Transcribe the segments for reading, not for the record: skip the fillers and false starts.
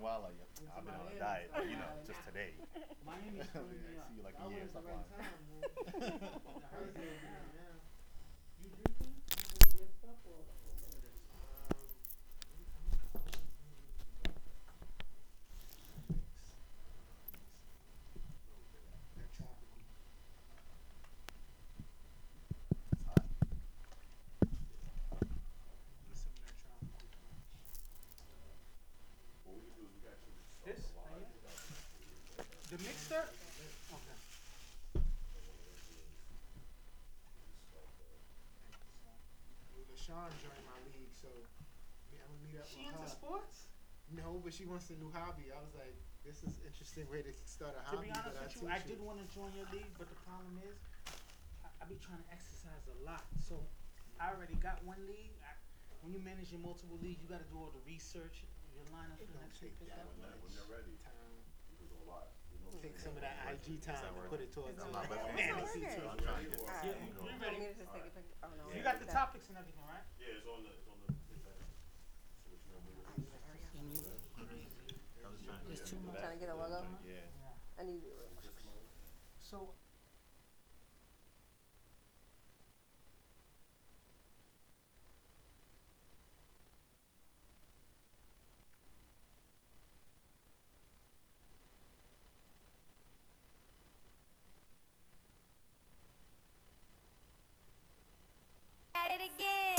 a while, like, I've been on a diet, you know, just today. Miami. I see you like a year or something. You drinking? You stuff or? Joined my league, so I'm gonna meet up with her. She into sports? No, but she wants a new hobby. I was like, this is an interesting way to start a hobby. To be honest with you, I did want to join your league, but the problem is, I be trying to exercise a lot. So I already got one league. When you're managing multiple leagues, you got to do all the research, your lineup for the next week. When they're ready, you do a lot. Take some of that IG time and put it towards fantasy too. You ready? You got the topics and everything, right? Yeah, it's on the. It's too much. Trying to get a logo. Yeah. I need it. So.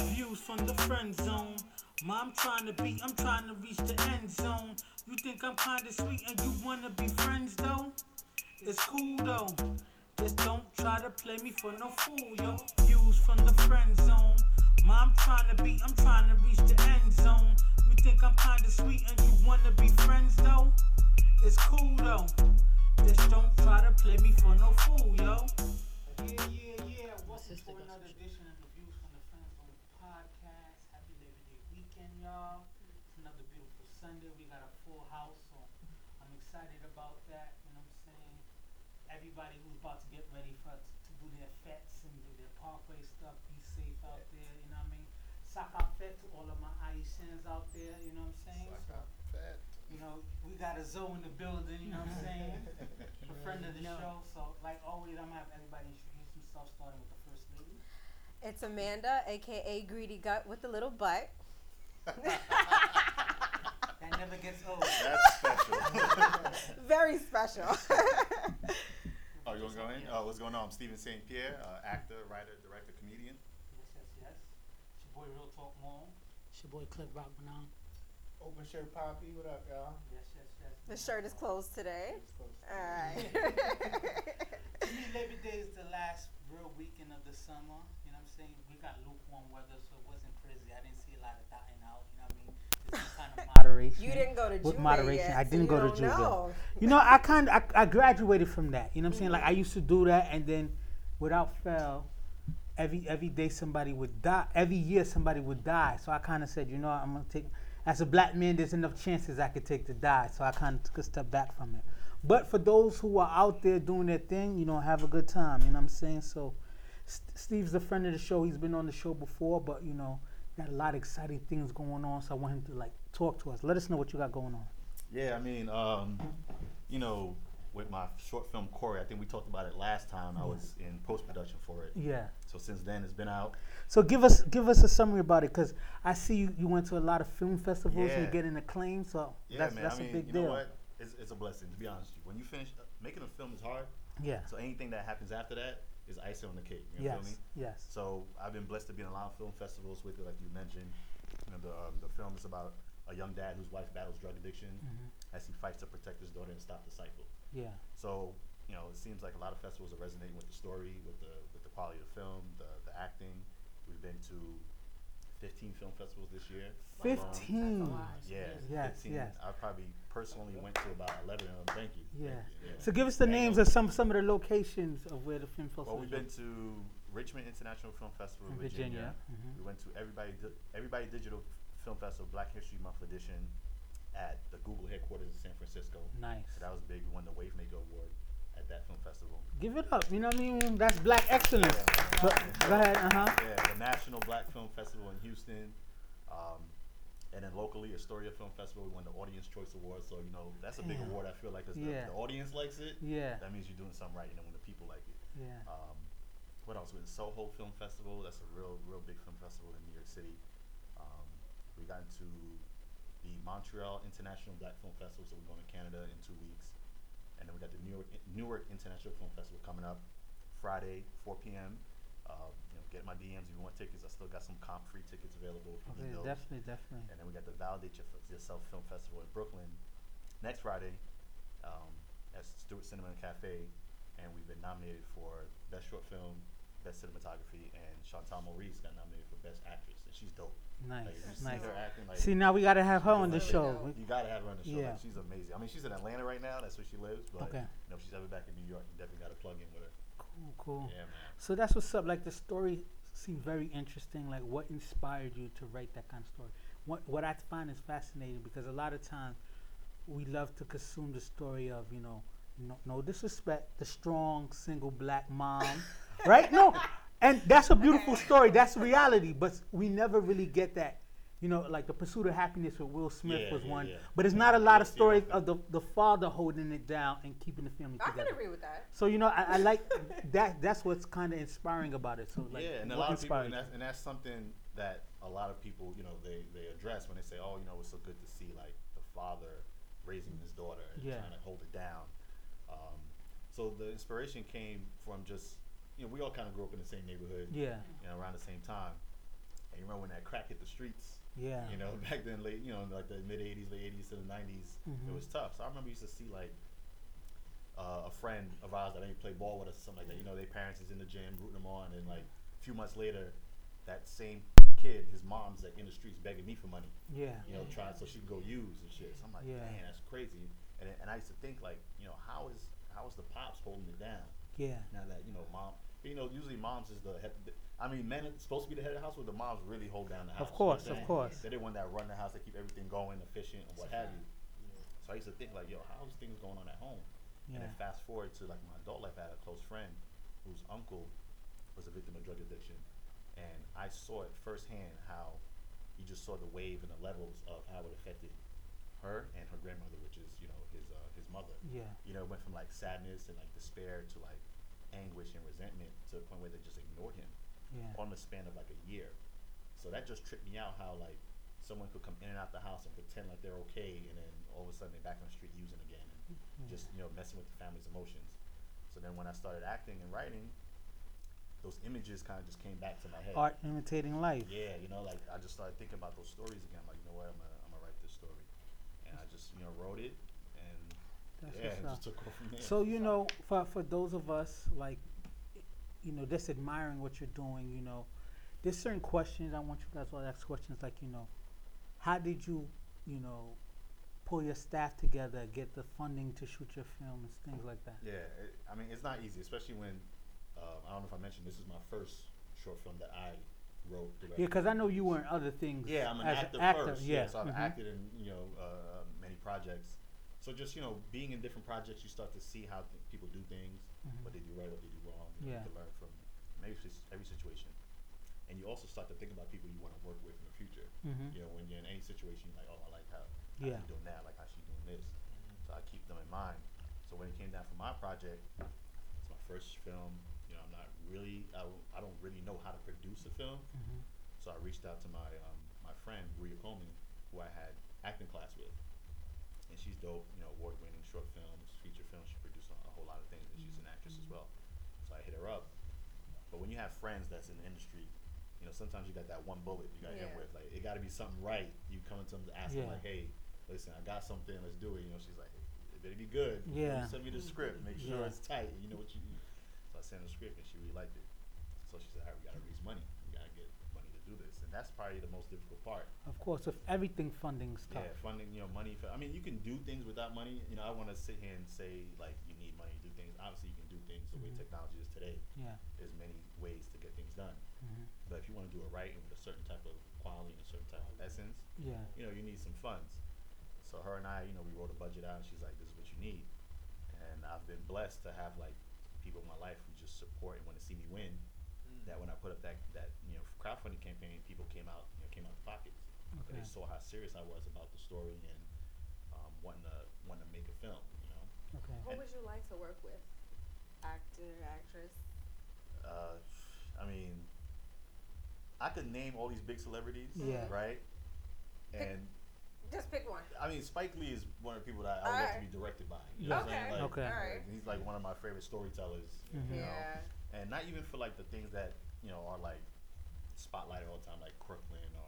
Views from the friend zone. Mom trying to be, I'm trying to reach the end zone. You think I'm kinda sweet and you wanna be friends though? It's cool though. Just don't try to play me for no fool, yo. Views from the friend zone. Mom trying to be, I'm trying to reach the end zone. You think I'm kinda sweet and you wanna be friends though? It's cool though. Just don't try to play me for no fool, yo. Yeah. Welcome for another edition of the Views from the Friend Zone podcast. Happy Labor Day weekend, y'all. It's another beautiful Sunday. We got a full house, so I'm excited about that. You know what I'm saying? Everybody who's about to get ready for to do their fets and do their parkway stuff, be safe out there. You know what I mean? Saka fet to all of my Haitians out there. You know what I'm saying? Saka fet. You know, we got a zoo in the building. You know what I'm saying? A friend of the show. So, like always, I'm gonna have everybody introduce themselves, starting with the first lady. It's Amanda, a.k.a. Greedy Gut with a little butt. That never gets old. That's special. Very special. Oh, you want to go in? What's going on? I'm Stephen St. Pierre, actor, writer, director, comedian. Yes. It's your boy Real Talk Mom. It's your boy Cliff Rock Banan. Open shirt Poppy. What up, y'all? Yes. The shirt is closed today. All right. To me, Labor Day is the last real weekend of the summer. I'm saying we got lukewarm weather, so it wasn't crazy. I didn't see a lot of dotting out. You know what I mean? This is kind of moderation. You didn't go to Juve. With moderation, yet, I didn't go to Juve. You know, I graduated from that. You know what I'm saying? Like I used to do that, and then without fail, every day somebody would die. Every year somebody would die. So I kind of said, you know, I'm gonna take. As a black man, there's enough chances I could take to die. So I kind of took a step back from it. But for those who are out there doing their thing, you know, have a good time. You know what I'm saying? So. Steve's a friend of the show. He's been on the show before, but you know, got a lot of exciting things going on. So I want him to like talk to us. Let us know what you got going on. Yeah, I mean, you know, with my short film Corey, I think we talked about it last time. I was in post production for it. Yeah. So since then, it's been out. So give us a summary about it, cause I see you went to a lot of film festivals and you're getting acclaim. So that's a big deal. You know what? It's a blessing, to be honest with you. When you finish making a film is hard. Yeah. So anything that happens after that is icing on the cake. You know what I mean? Yes. So I've been blessed to be in a lot of film festivals with it, like you mentioned. You know, the film is about a young dad whose wife battles drug addiction as he fights to protect his daughter and stop the cycle. Yeah. So you know, it seems like a lot of festivals are resonating with the story, with the quality of the film, the acting. We've been to 15 film festivals this year. 15. Yes. I probably personally went to about 11 of them. Thank you. Yeah. So give us the names of some of the locations of where the film festivals. Well, we've been to Richmond International Film Festival in Virginia. We went to Everybody Digital Film Festival Black History Month edition at the Google headquarters in San Francisco. Nice. So that was big. We won the Wavemaker Award at that film festival. Give it up. You know what I mean? That's black excellence. Go ahead. The National Black Film Festival in Houston. And then locally, Astoria Film Festival, we won the Audience Choice Award. So, you know, that's a big award. I feel like the audience likes it. Yeah. That means you're doing something right, and then when the people like it. Yeah. What else? We had the Soho Film Festival. That's a real, real big film festival in New York City. We got into the Montreal International Black Film Festival, so we're going to Canada in 2 weeks. And then we got the Newark International Film Festival coming up Friday, 4 p.m. You know, get my DMs if you want tickets. I still got some comp free tickets available. If you need those. Definitely. And then we got the Validate Yourself Film Festival in Brooklyn next Friday at Stewart Cinema and Cafe. And we've been nominated for Best Short Film, Best Cinematography, and Chantal Maurice got nominated for Best Actress. And she's dope. Nice. Like, nice. See, now we got to have her on the show. You got to have her on the show. Yeah. Like, she's amazing. I mean, she's in Atlanta right now. That's where she lives. But you know, if she's ever back in New York, you definitely got to plug in with her. Cool. Yeah, man. So that's what's up. Like, the story seemed very interesting. Like, what inspired you to write that kind of story? What I find is fascinating, because a lot of times we love to consume the story of, you know, no disrespect, the strong single black mom, right? No, and that's a beautiful story. That's reality, but we never really get that. You know, like The Pursuit of Happiness with Will Smith was one, but it's not a lot of stories of the father holding it down and keeping the family together. I can agree with that. So, you know, I like that. That's what's kind of inspiring about it. So, like, and a lot of people, and that's something that a lot of people, you know, they address when they say, oh, you know, it's so good to see, like, the father raising his daughter and trying to hold it down. So the inspiration came from just, you know, we all kind of grew up in the same neighborhood, you know, around the same time. And you remember when that crack hit the streets? Yeah. You know, back then, late, you know, like the mid 80s, late 80s to the 90s, it was tough. So I remember used to see, like, a friend of ours that I didn't play ball with us or something like that. You know, their parents is in the gym rooting them on, and, like, a few months later, that same kid, his mom's, like, in the streets begging me for money. Yeah. You know, trying so she can go use and shit. So I'm like, man, that's crazy. And I used to think, like, you know, how is the pops holding it down? Yeah. Now that, you know, mom, you know, usually moms is the head. I mean, men are supposed to be the head of the house, but the moms really hold down the house. Of course, you know, of course. They're the one that run the house, they keep everything going, efficient, and what have you. Yeah. So I used to think, like, yo, how's things going on at home? Yeah. And then fast forward to, like, my adult life, I had a close friend whose uncle was a victim of drug addiction. And I saw it firsthand, how you just saw the wave and the levels of how it affected her and her grandmother, which is, you know, his mother. Yeah. You know, it went from, like, sadness and, like, despair to, like, anguish and resentment to the point where they just ignored him. Yeah. On the span of, like, a year. So that just tripped me out, how, like, someone could come in and out the house and pretend like they're okay, and then all of a sudden they're back on the street using again, and just, you know, messing with the family's emotions. So then when I started acting and writing, those images kind of just came back to my head. Art imitating life. Yeah, you know, like, I just started thinking about those stories again. I'm like, you know what, I'm gonna write this story. And I just, you know, wrote it, and it just took off from there. So, you know, for those of us, like, you know, just admiring what you're doing, you know, there's certain questions I want you guys all to ask questions, like, you know, how did you, you know, pull your staff together, get the funding to shoot your film, and things like that? Yeah, I mean, it's not easy, especially when, I don't know if I mentioned, this is my first short film that I wrote. Yeah, because I know you were in other things. Yeah, I'm an actor first. Yeah. So I've acted in, you know, many projects. So just, you know, being in different projects, you start to see how people do things, what they do right, what they do wrong. You have to learn from every situation. And you also start to think about people you want to work with in the future. You know, when you're in any situation, you're like, oh, I like how you doing that, I like how she's doing this. So I keep them in mind. So when it came down for my project, it's my first film. You know, I don't really know how to produce a film. So I reached out to my my friend, Maria Coleman, who I had acting class with. And she's dope, you know, award-winning short films, feature films. She produced a whole lot of things, and she's an actress as well. So I hit her up. But when you have friends that's in the industry, you know, sometimes you got that one bullet you got to hit with. Like, it got to be something right. You come into them to ask them, like, hey, listen, I got something. Let's do it. You know, she's like, it better be good. Yeah. You know, send me the script. Make sure it's tight. You know what you need. So I sent her the script, and she really liked it. So she said, all right, we got to raise money. We got to get money to do this. And that's probably the most difficult part. Of course, with everything, funding's tough. Yeah, funding, you know, money. I mean, you can do things without money. You know, I want to sit here and say, like, you need money to do things. Obviously, you can do things the way technology is today. Yeah. There's many ways to get things done. But if you want to do it right and with a certain type of quality and a certain type of essence, you know, you need some funds. So her and I, you know, we wrote a budget out, and she's like, this is what you need. And I've been blessed to have, like, people in my life who just support and want to see me win. That when I put up that, you know, crowdfunding campaign, people came out, you know, came out of pockets. But they saw how serious I was about the story and wanting to make a film, you know. Okay. What would you like to work with? Actor, actress? I mean, I could name all these big celebrities, right? And just pick one. I mean, Spike Lee is one of the people that I would love to be directed by. You know what I'm saying? Like, he's like one of my favorite storytellers, you know? And not even for like the things that, you know, are like spotlighted all the time, like Crooklyn or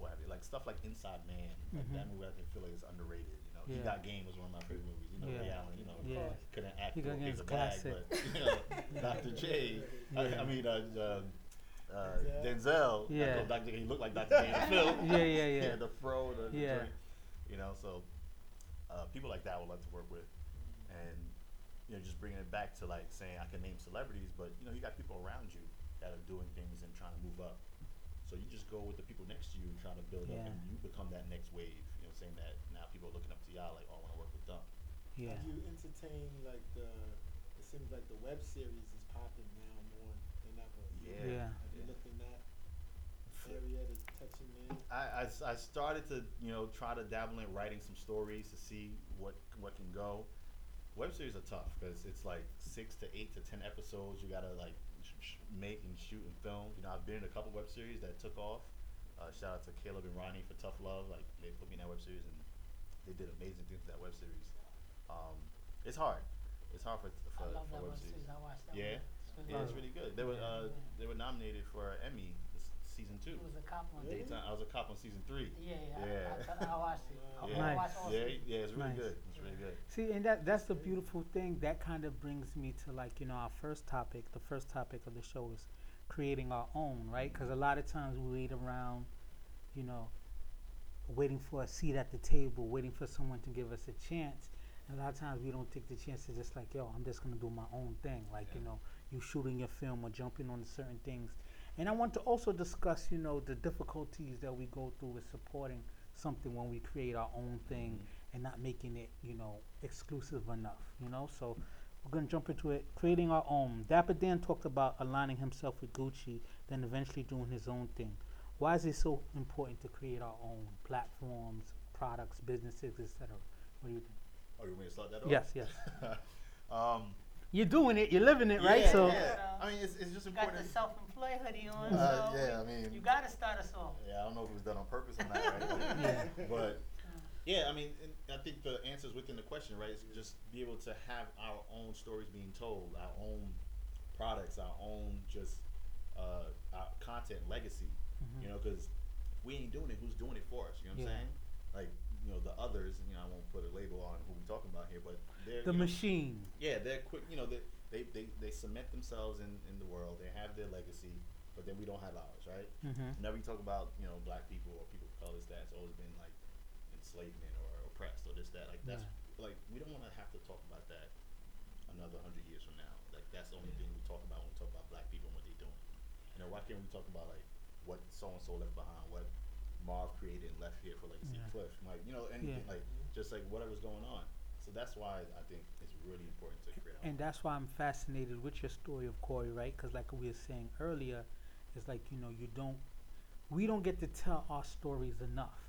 what have you, like stuff like Inside Man, like that movie I think feel like is underrated, you know. He Got Game was one of my favorite movies, you know. Ray Allen, you know, couldn't act, he's a bag, but you know, Dr. J, Denzel, Dr. J, he looked like Dr. J in the film. The fro, the drink, you know. So people like that I would love to work with, and you know, just bringing it back to like saying I can name celebrities, but you know, you got people around you that are doing things and trying to move up. So you just go with the people next to you and try to build up, and you become that next wave. You know, saying that now people are looking up to y'all like, oh, I want to work with them. Yeah. Do you entertain like the? It seems like the web series is popping now more than ever. Have you looked in that area to touching in? I started to, you know, try to dabble in writing some stories to see what can go. Web series are tough because it's like 6 to 8 to 10 episodes. You gotta like make and shoot and film. You know, I've been in a couple web series that took off. Shout out to Caleb and Ronnie for Tough Love. Like they put me in that web series and they did amazing things with that web series. It's hard. It's hard for web series. I watched that one. Yeah, it's really good. They were nominated for an Emmy this season 2. It was a cop on I was a cop on season 3. I watched it. It's really good. It's really good. See, and that's the beautiful thing. That kind of brings me to like, you know, our first topic. The first topic of the show is creating our own, right? Because a lot of times we wait around, you know, waiting for a seat at the table, waiting for someone to give us a chance. And a lot of times we don't take the chance to just like, yo, I'm just going to do my own thing. Like, you know, you shooting your film or jumping on certain things. And I want to also discuss, you know, the difficulties that we go through with supporting something when we create our own thing and not making it, you know, exclusive enough, you know? So we're going to jump into it. Creating our own. Dapper Dan talked about aligning himself with Gucci, then eventually doing his own thing. Why is it so important to create our own platforms, products, businesses, etc.? What do you think? Oh, you want me to start that off? Yes. You're doing it. You're living it, right? Yeah. I mean, it's just important. Got the self-employed hoodie on. I mean, you got to start us off. Yeah, I don't know if it was done on purpose or not, right? But yeah, I mean, I think the answer is within the question, right? It's just be able to have our own stories being told, our own products, our own just our content legacy. You know, because if we ain't doing it, who's doing it for us? You know what I'm saying? Like, you know, the others, you know, I won't put a label on who we're talking about here, but they're the machine. They're quick, you know, they cement themselves in the world, they have their legacy, but then we don't have ours, right? Whenever you talk about, you know, black people or people of color, that's always been like enslavement or oppressed or this, that, like that's like we don't wanna have to talk about that another 100 years from now. Like that's the only thing we talk about when we talk about black people and what they're doing. You know, why can't we talk about like what so and so left behind, what Marv created and left here for Legacy Cliff, like, you know, anything, like, just like whatever's going on. So that's why I think it's really important to create. And that's why I'm fascinated with your story of Corey, right? Because like we were saying earlier, it's like, you know, we don't get to tell our stories enough.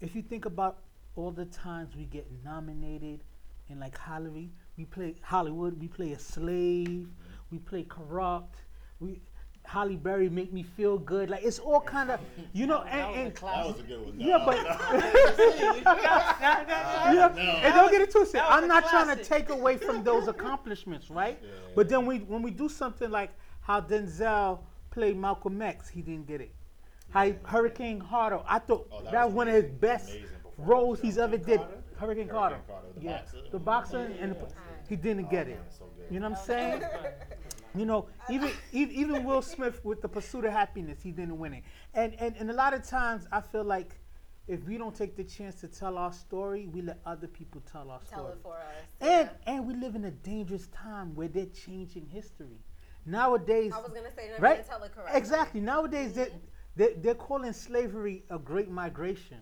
If you think about all the times we get nominated in like Hollywood, we play a slave, we play corrupt, Halle Berry make me feel good. Like it's all kind of, you know, and that was a good one. Yeah, but and don't get it twisted. I'm not trying to take away from those accomplishments, right? But then when we do something like how Denzel played Malcolm X, he didn't get it. How Hurricane Hardo, I thought that was one of his best roles he's ever did. Hurricane Carter, the boxer, and he didn't get it. So you know what I'm saying? You know, even Will Smith with The Pursuit of Happiness, he didn't win it. And a lot of times I feel like if we don't take the chance to tell our story, we let other people tell our story. Tell it for us. And we live in a dangerous time where they're changing history. Nowadays, I was gonna say, they're gonna tell it correctly. Exactly. Nowadays, they're calling slavery a great migration.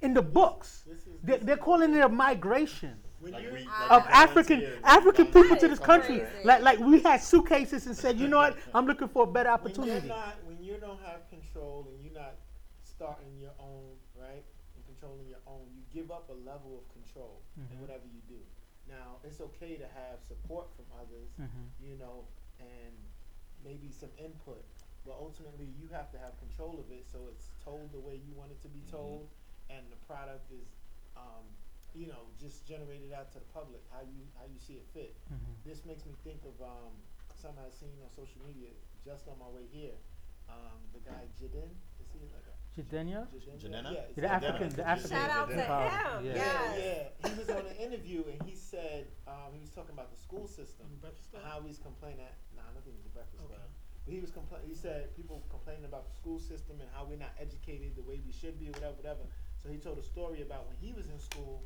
In the books, they're calling it a migration of African people to this country. Like we had suitcases and said, you know what, I'm looking for a better opportunity. When you don't have control and you're not starting your own, right, and controlling your own, you give up a level of control in whatever you do. Now, it's okay to have support from others, you know, and maybe some input, but ultimately you have to have control of it so it's told the way you want it to be told, and the product is, you know, just generated out to the public, how you see it fit. This makes me think of something I've seen on social media just on my way here. The guy Jaden, is he like a Jadenia? Yeah, the African. Shout out to him. Yeah. He was on an interview and he said, he was talking about the school system, how he's complaining at, I don't think it was a Breakfast Club. But he was he said people complaining about the school system and how we're not educated the way we should be, whatever. So he told a story about when he was in school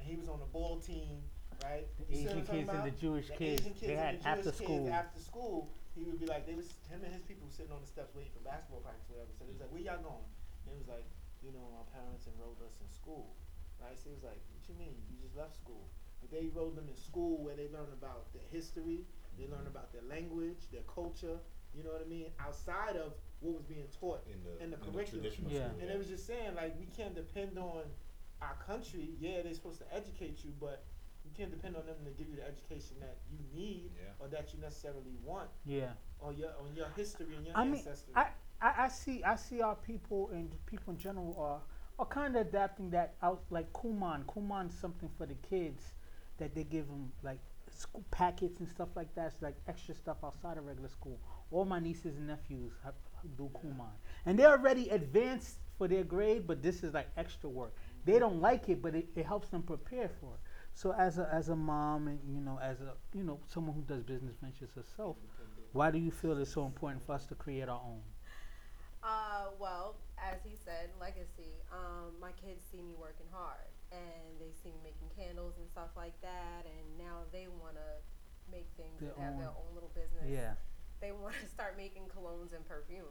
and he was on the ball team, right? The Asian kids and the Jewish kids, they had after school, he would be like, him and his people were sitting on the steps waiting for basketball practice, whatever. So he was like, where y'all going? And it was like, you know, our parents enrolled us in school, right? So he was like, what you mean? You just left school. But they enrolled them in school where they learn about their history, they learn about their language, their culture, you know what I mean? Outside of what was being taught in the curriculum. And it was just saying, like, we can't depend on our country. Yeah, they're supposed to educate you, but you can't depend on them to give you the education that you need or that you necessarily want. On your history and your ancestry. I see our people and people in general are kind of adapting that out, like Kumon. Kumon's something for the kids that they give them, like school packets and stuff like that. It's like extra stuff outside of regular school. All my nieces and nephews do Kumon. And they're already advanced for their grade, but this is like extra work. They don't like it, but it helps them prepare for it. So as a mom and, you know, someone who does business ventures herself, why do you feel it's so important for us to create our own? Well, as he said, legacy. My kids see me working hard, and they see me making candles and stuff like that, and now they want to make things and have their own little business. Yeah. They want to start making colognes and perfume.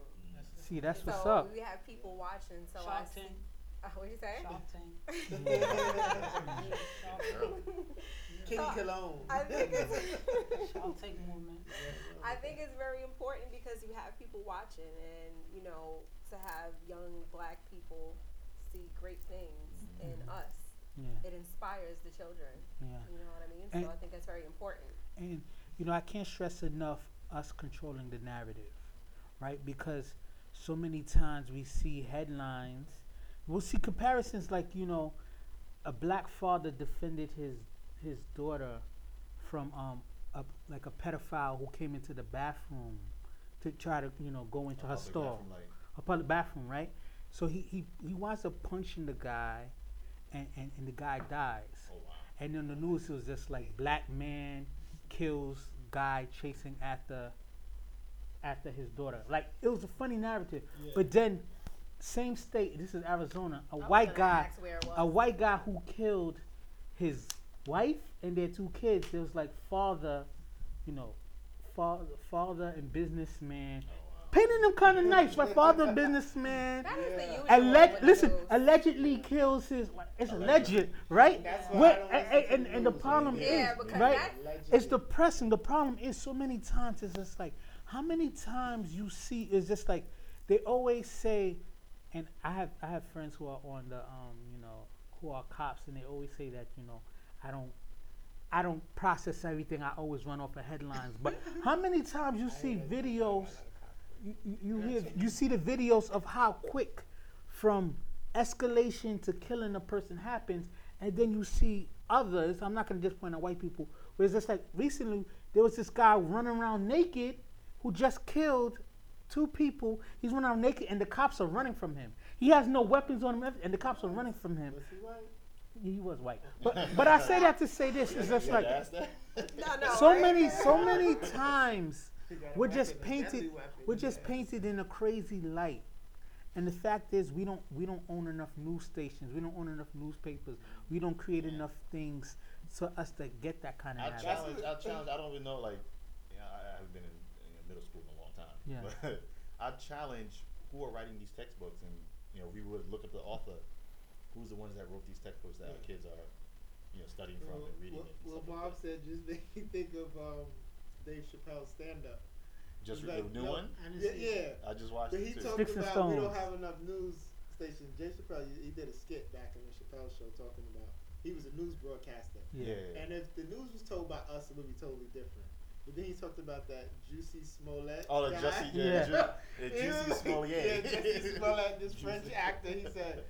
See, that's what's up. So we have people watching. So I see. What did you say? Kitty Cologne. I think it's very important because you have people watching, and you know, to have young black people see great things in us. Yeah. It inspires the children. Yeah. You know what I mean? And so I think that's very important. And you know, I can't stress enough us controlling the narrative, right? Because so many times we see headlines. We'll see comparisons like, you know, a black father defended his daughter from a pedophile who came into the bathroom to try to, you know, go into her store. A public bathroom, right? So he winds up punching the guy and the guy dies. Oh, wow. And in the news it was just like black man kills guy chasing after his daughter. Like it was a funny narrative. Yeah. But then same state, this is Arizona, a white guy who killed his wife and their two kids. There was like father and businessman. Painting them kind of nice, my father businessman. That is the usual. Allegedly kills his. It's alleged, right? And the problem is, right? It's depressing. The problem is so many times it's just like, how many times you see is just like, they always say. And I have friends who are on the you know, who are cops, and they always say that, you know, I don't process everything. I always run off of headlines. But how many times you see videos, you see the videos of how quick from escalation to killing a person happens, and then you see others. I'm not gonna just point out white people. Where it's just like recently there was this guy running around naked who just killed two people. He's running out naked, and the cops are running from him. He has no weapons on him, and the cops are running from him. Was he white? He was white. But I say that to say this. It's just like so many times we're just painted in a crazy light. And the fact is, we don't own enough news stations. We don't own enough newspapers. We don't create enough things for us to get that kind of. I challenge. I don't even know. Like, you know, I haven't been in middle school. Yeah. But I challenge who are writing these textbooks, and you know, we would look at the author, who's the ones that wrote these textbooks that our kids are, you know, studying from and reading. Bob said just made me think of Dave Chappelle's stand-up. Just the new one? Yeah. I just watched it too. But he talked about we don't have enough news. station, Jay Chappelle, he did a skit back in the Chappelle Show talking about, he was a news broadcaster. Yeah. And if the news was told by us, it would be totally different. But then he talked about that Jussie Smollett. Oh, the Jussie, Jussie Smollett. Yeah, Jussie Smollett, this French actor. He said,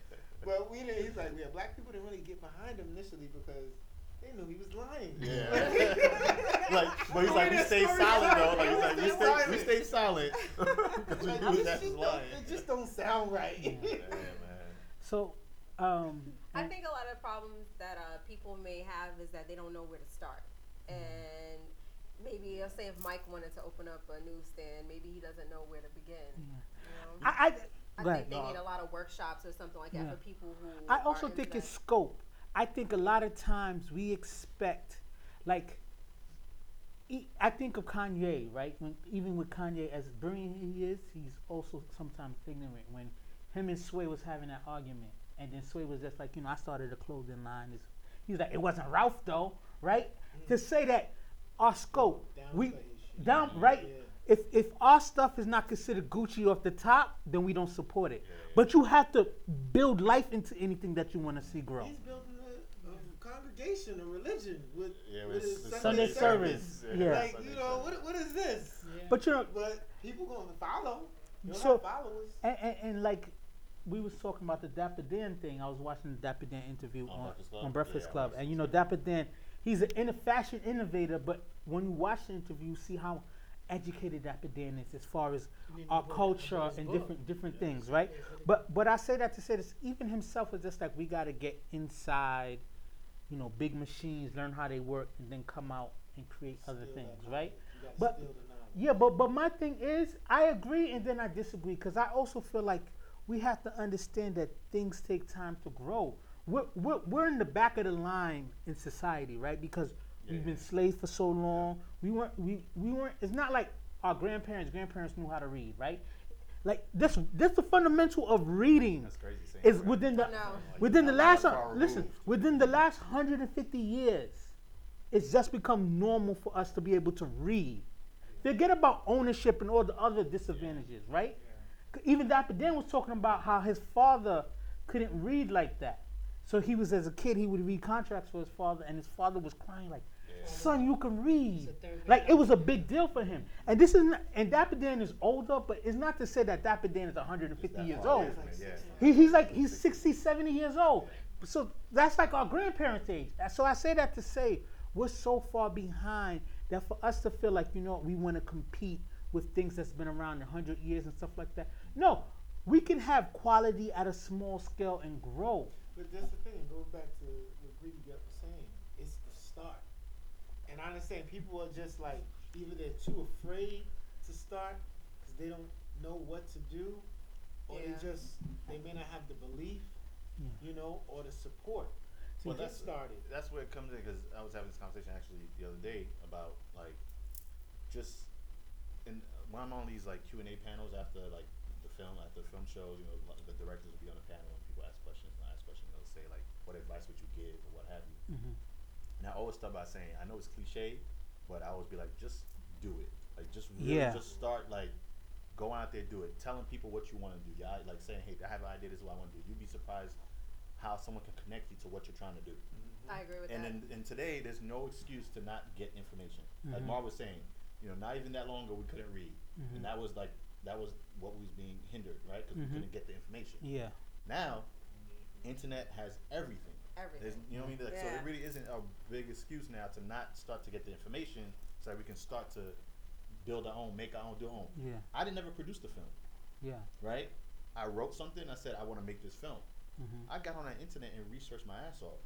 well, he's like, yeah, black people didn't really get behind him initially because they knew he was lying. Yeah. But he's like, we stayed silent. Because we knew that was lying. It just don't sound right. Yeah, man. So, I think a lot of problems that people may have is that they don't know where to start. And maybe, I'll say, if Mike wanted to open up a newsstand, maybe he doesn't know where to begin. Yeah. You know? I think they need a lot of workshops or something like that for people who. I also think it's scope. I think a lot of times we expect, like, I think of Kanye, right? Even with Kanye, as brilliant he is, he's also sometimes ignorant. When him and Sway was having that argument, and then Sway was just like, I started a clothing line. He's like, it wasn't Ralph though, right? Mm-hmm. To say that our scope, If our stuff is not considered Gucci off the top, then we don't support it. Yeah. But you have to build life into anything that you want to see grow. He's building a congregation, a religion with his Sunday service. Yeah. What is this? Yeah. But people going to follow. You're so, followers. And like we was talking about the Dapper Dan thing. I was watching the Dapper Dan interview on Breakfast Club, and Dapper Dan, he's a fashion innovator. But when you watch the interview, see how educated Dapper Dan is as far as our culture and different things, right? But I say that to say this, even himself was just like, we got to get inside, big machines, learn how they work, and then come out and create other things, right? But my thing is, I agree and then I disagree, because I also feel like we have to understand that things take time to grow. We're in the back of the line in society, right? Because we've been slaves for so long. We weren't. It's not like our grandparents knew how to read, right? Like that's the fundamental of reading. That's crazy. Is right? Within the last 150 years, it's just become normal for us to be able to read. Forget about ownership and all the other disadvantages, right? Yeah. Even Dr. Dan was talking about how his father couldn't read like that. So he was, as a kid, he would read contracts for his father, and his father was crying like, son, you can read. Like, it was a big deal for him. And this is not, and Dapper Dan is older, but it's not to say that Dapper Dan is 150 years old. He's 60, 70 years old. So that's like our grandparents' age. So I say that to say we're so far behind that for us to feel like, we want to compete with things that's been around 100 years and stuff like that. No, we can have quality at a small scale and grow. But that's the thing, it goes back to what Greedy was saying. It's the start. And I understand people are just like, either they're too afraid to start because they don't know what to do, or they may not have the belief, or the support. So well, that's started. That's where it comes in, because I was having this conversation actually the other day about like, just, and when I'm on these like Q&A panels after like the film shows, the directors will be on the panel and people ask questions. They'll say like, what advice would you give or what have you? Mm-hmm. And I always start by saying, I know it's cliche, but I always be like, just do it. Like, just really just start, like, going out there, do it. Telling people what you want to do. Yeah, like saying, hey, I have an idea, this is what I want to do. You'd be surprised how someone can connect you to what you're trying to do. Mm-hmm. I agree with that. And today, there's no excuse to not get information. Mm-hmm. Like Mar was saying, not even that long ago, we couldn't read. Mm-hmm. And that was what was being hindered, right? Because we couldn't get the information. Yeah. Now, internet has everything. There's, so it really isn't a big excuse now to not start to get the information so that we can start to build our own, make our own, do our own. Yeah. I didn't ever produce the film. Yeah. Right? I wrote something. I said, I want to make this film. Mm-hmm. I got on the internet and researched my ass off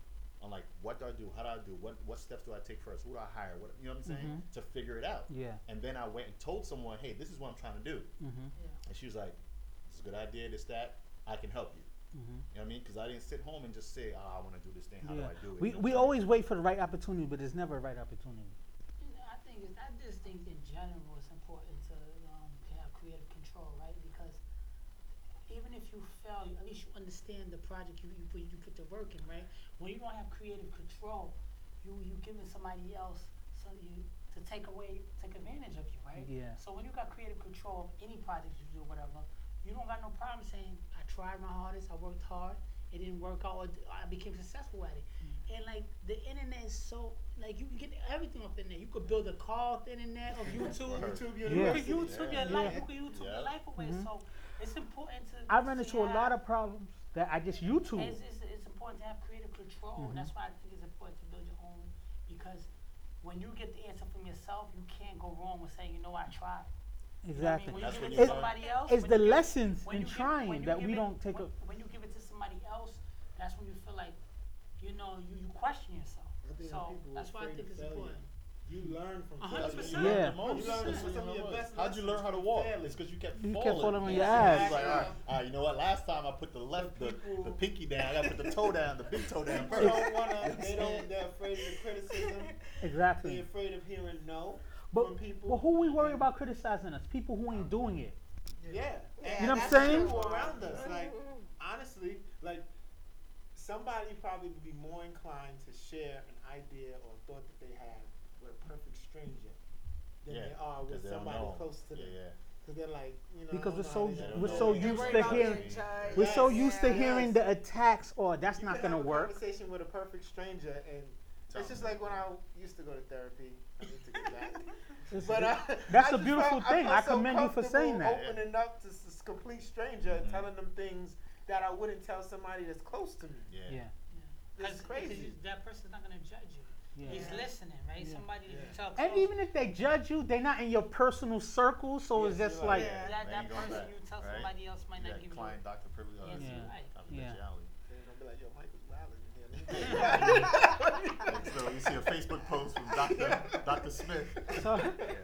on like, what do I do? How do I do? What steps do I take first? Who do I hire? What, what I'm saying? Mm-hmm. To figure it out. Yeah. And then I went and told someone, hey, this is what I'm trying to do. Mm-hmm. Yeah. And she was like, it's a good idea, this, that. I can help you. Mm-hmm. You know what I mean? Because I didn't sit home and just say, I want to do this thing. How do I do it? We always wait for the right opportunity, but there's never a right opportunity. I just think in general it's important to have creative control, right? Because even if you fail, at least you understand the project you put the work in, right? When you don't have creative control, you giving somebody else to take advantage of you, right? Yeah. So when you got creative control of any project you do, whatever, you don't got no problem saying, I tried my hardest. I worked hard. It didn't work out. Or I became successful at it. Mm-hmm. And like the internet is so like you can get everything off the internet. You could build a car off the internet, of YouTube. You could YouTube your life away. Mm-hmm. So it's important to. I ran into a lot of problems that I just YouTube. It's important to have creative control. Mm-hmm. That's why I think it's important to build your own, because when you get the answer from yourself, you can't go wrong with saying, you know, I tried. Exactly. You know what I mean? When you give it to somebody else, that's when you feel like, you know, you question yourself. So that's why I think it's important. You learn from 100%. Yeah. How'd you learn how to walk? It's because you kept falling. You kept falling on your ass. Like, all right, you know what? Last time I put the pinky down. I got to put the toe down, the big toe down first. They're afraid of criticism. Exactly. They're afraid of hearing no. But who we worry about criticizing us? People who ain't doing it. Yeah. Yeah. You know what I'm saying? People around us. Like, honestly, like somebody probably would be more inclined to share an idea or thought that they had with a perfect stranger than they are with somebody close to them. Yeah. Because they're like, you know. Because we're so used to hearing the attacks or that's not gonna work. Conversation with a perfect stranger and. It's just like when I used to go to therapy. I need to get back. That's a beautiful thing. I commend you for saying that. Opening up to this complete stranger and telling them things that I wouldn't tell somebody that's close to me. Yeah. It's crazy. That person's not going to judge you. Yeah. He's listening, right? Yeah. Somebody you tell. And even if they judge you, they're not in your personal circle, so it's just like... That person you tell somebody else might not give you... Client, doctor, privilege, confidentiality. They're going to be like, yo, Michael's violent. So you see a Facebook post from Dr. Smith.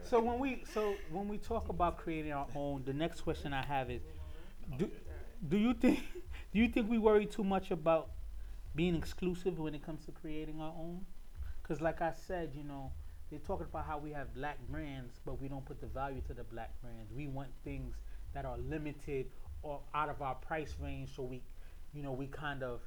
So when we talk about creating our own, the next question I have is, do you think we worry too much about being exclusive when it comes to creating our own? Because like I said, you know, they're talking about how we have black brands, but we don't put the value to the black brands. We want things that are limited or out of our price range, so we kind of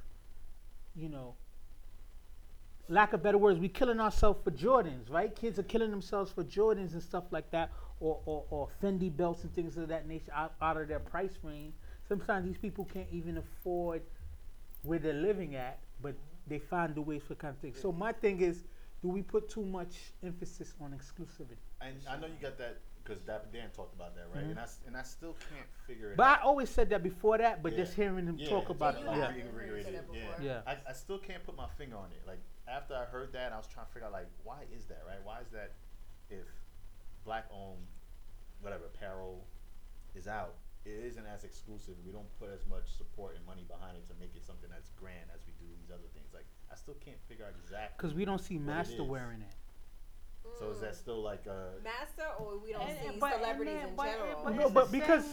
lack of better words, we killing ourselves for Jordans, right? Kids are killing themselves for Jordans and stuff like that, or Fendi belts and things of that nature out of their price range. Sometimes these people can't even afford where they're living at, but they find the ways for kind of things. So my thing is, do we put too much emphasis on exclusivity? And I know you got that because Dapper Dan talked about that, right? Mm-hmm. And I still can't figure it out. But I always said that before that, but just hearing him talk about it. I still can't put my finger on it. Like, after I heard that, I was trying to figure out, like, why is that, right? Why is that if black-owned, whatever, apparel is out, it isn't as exclusive. We don't put as much support and money behind it to make it something that's grand as we do these other things. Like, I still can't figure out exactly. Because we don't see Master wearing it. So is that still like a master, or we don't see celebrities in general? No, but because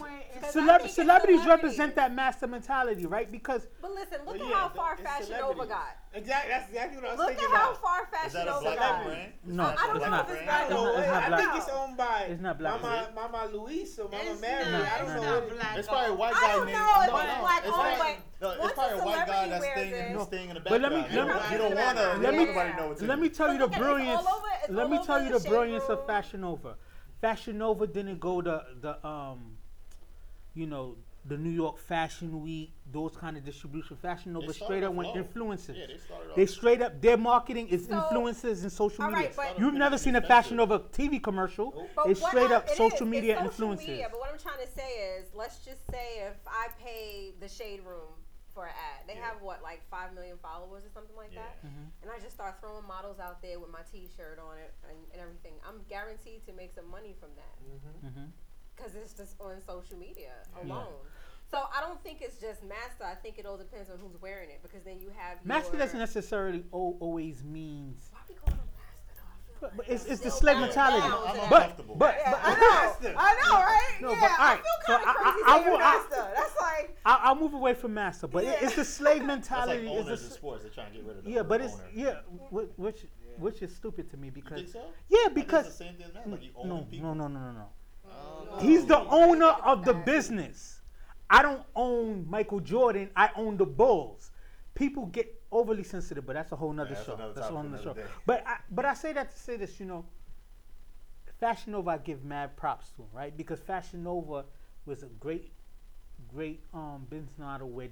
celebrities represent that master mentality, right? Because look at how far Fashion Nova got. Exactly, that's exactly what I was thinking. Look at how far Fashion Nova got. No, I don't know if it's black. I think it's owned by. It's not black. Mama Luis or Mama Mary. I don't know. It's probably a white guy named. I don't know if it's black owned. It's probably a white guy that's staying in the background. You don't want to let everybody know it's. Let me tell you the brilliance. Let me tell you the brilliance of Fashion Nova. Fashion Nova didn't go to the New York Fashion Week, those kind of distribution. Fashion Nova straight up went influencers. Yeah, they straight up, their marketing is influencers and social media. Right, you've never seen a Fashion Nova TV commercial. Nope. It's straight up social media influencers. But what I'm trying to say is, let's just say if I pay the Shade Room for an ad. They have, what, like 5 million followers or something like that? Mm-hmm. And I just start throwing models out there with my T-shirt on it and everything. I'm guaranteed to make some money from that. Because it's just on social media alone. Yeah. So I don't think it's just master. I think it all depends on who's wearing it, because then you have master doesn't necessarily always means. Why we calling but it's the slave mentality. I know, right? No, but all right. I feel kind of crazy saying master. That's like I'll move away from master, but it's the slave mentality. That's like owners in sports. They're trying to get rid of the which is stupid to me because you think so? Because it's the same thing now. Like you own people. No. He's the owner of the business. I don't own Michael Jordan. I own the Bulls. People get overly sensitive, but that's a whole nother show. That's a whole nother show. But I say that to say this, you know, Fashion Nova, I give mad props to, right? Because Fashion Nova was a great great Ben Snodder, where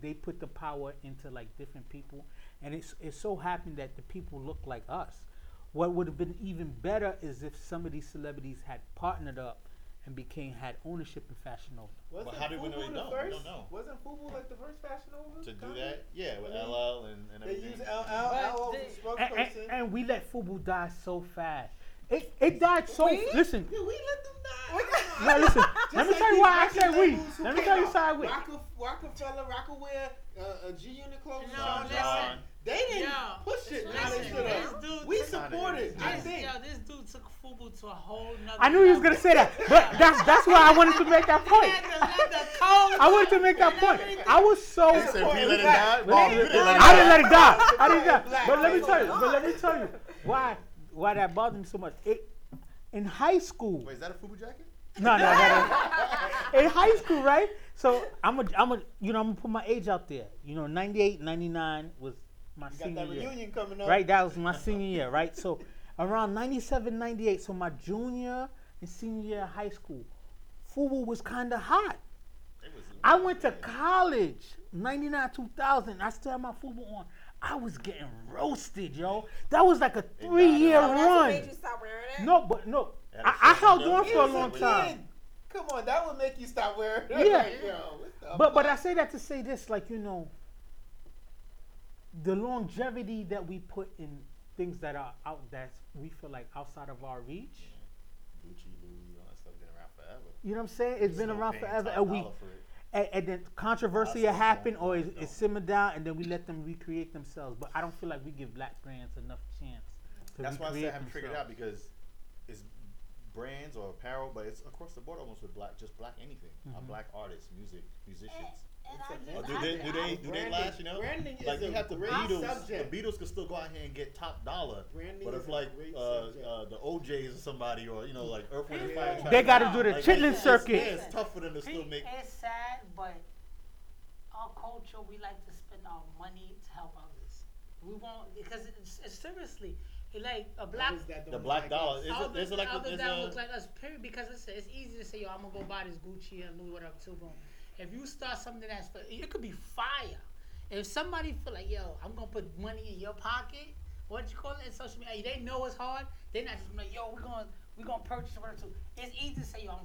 they put the power into like different people, and it so happened that the people look like us. What would have been even better is if some of these celebrities had partnered up and had ownership in Fashion Nova. But how do we know? We don't know. Wasn't FUBU like the first Fashion Nova to do that? Yeah, with LL and everything. They used LL as a spokesperson. And we let FUBU die so fast. It died so. Listen. Yeah, we let them die. No, listen. Let me tell you why I said we. Let me tell you why we. Rockefeller, Rockaware, G-Unit clothes. John. They didn't push it. Now they should have. We supported. I think. Yo, this dude took FUBU to a whole nother. I knew he was gonna say that, but that's why I wanted to make that point. I wanted to make that point. I was so. He said, "We let it die." I didn't let it die. But let me tell you. Why that bothered me so much? In high school. Wait, is that a FUBU jacket? No. In high school, right? So I'm gonna put my age out there. You know, 98, 99 was. My senior year. Reunion coming up. Right, that was my senior year, right? So around 97, 98, so my junior and senior year of high school, FUBU was kind of hot. I went to college, 99, 2000. I still had my FUBU on. I was getting roasted, yo. That was like a 3-year run. That's what made you stop wearing it? No. I held on for a long time. Come on, that would make you stop wearing it. Yeah. Like, yo, but I say that to say this, like, you know, the longevity that we put in things that are out that we feel like outside of our reach. Gucci, Louis, all that stuff been around forever. You know what I'm saying? It's been around forever, and then controversy happened, or it simmered down, and then we let them recreate themselves. But I don't feel like we give black brands enough chance. That's why I said I haven't figured it out, because it's brands or apparel, but it's across the board almost with black, just black anything, black artists, musicians. Do they last, you know? Branding like is you have the Beatles. Subject. The Beatles could still go out here and get top dollar. Branding but if like the OJs or somebody, or you know, like Earth, Wind & Fire, they got to do the chitlin circuit. It's tough for them to still make. It's sad, but our culture, we like to spend our money to help others. We won't, because it's seriously like a black. The black dollar. Is it like other that looks like us? Period. Because it's easy to say, yo, I'm gonna go buy this Gucci and Louis, whatever. Too long. If you start something it could be fire. If somebody feel like, yo, I'm going to put money in your pocket, what you call it in social media, they know it's hard. They're not just like, yo, we're going to purchase whatever. It's easy to say, yo,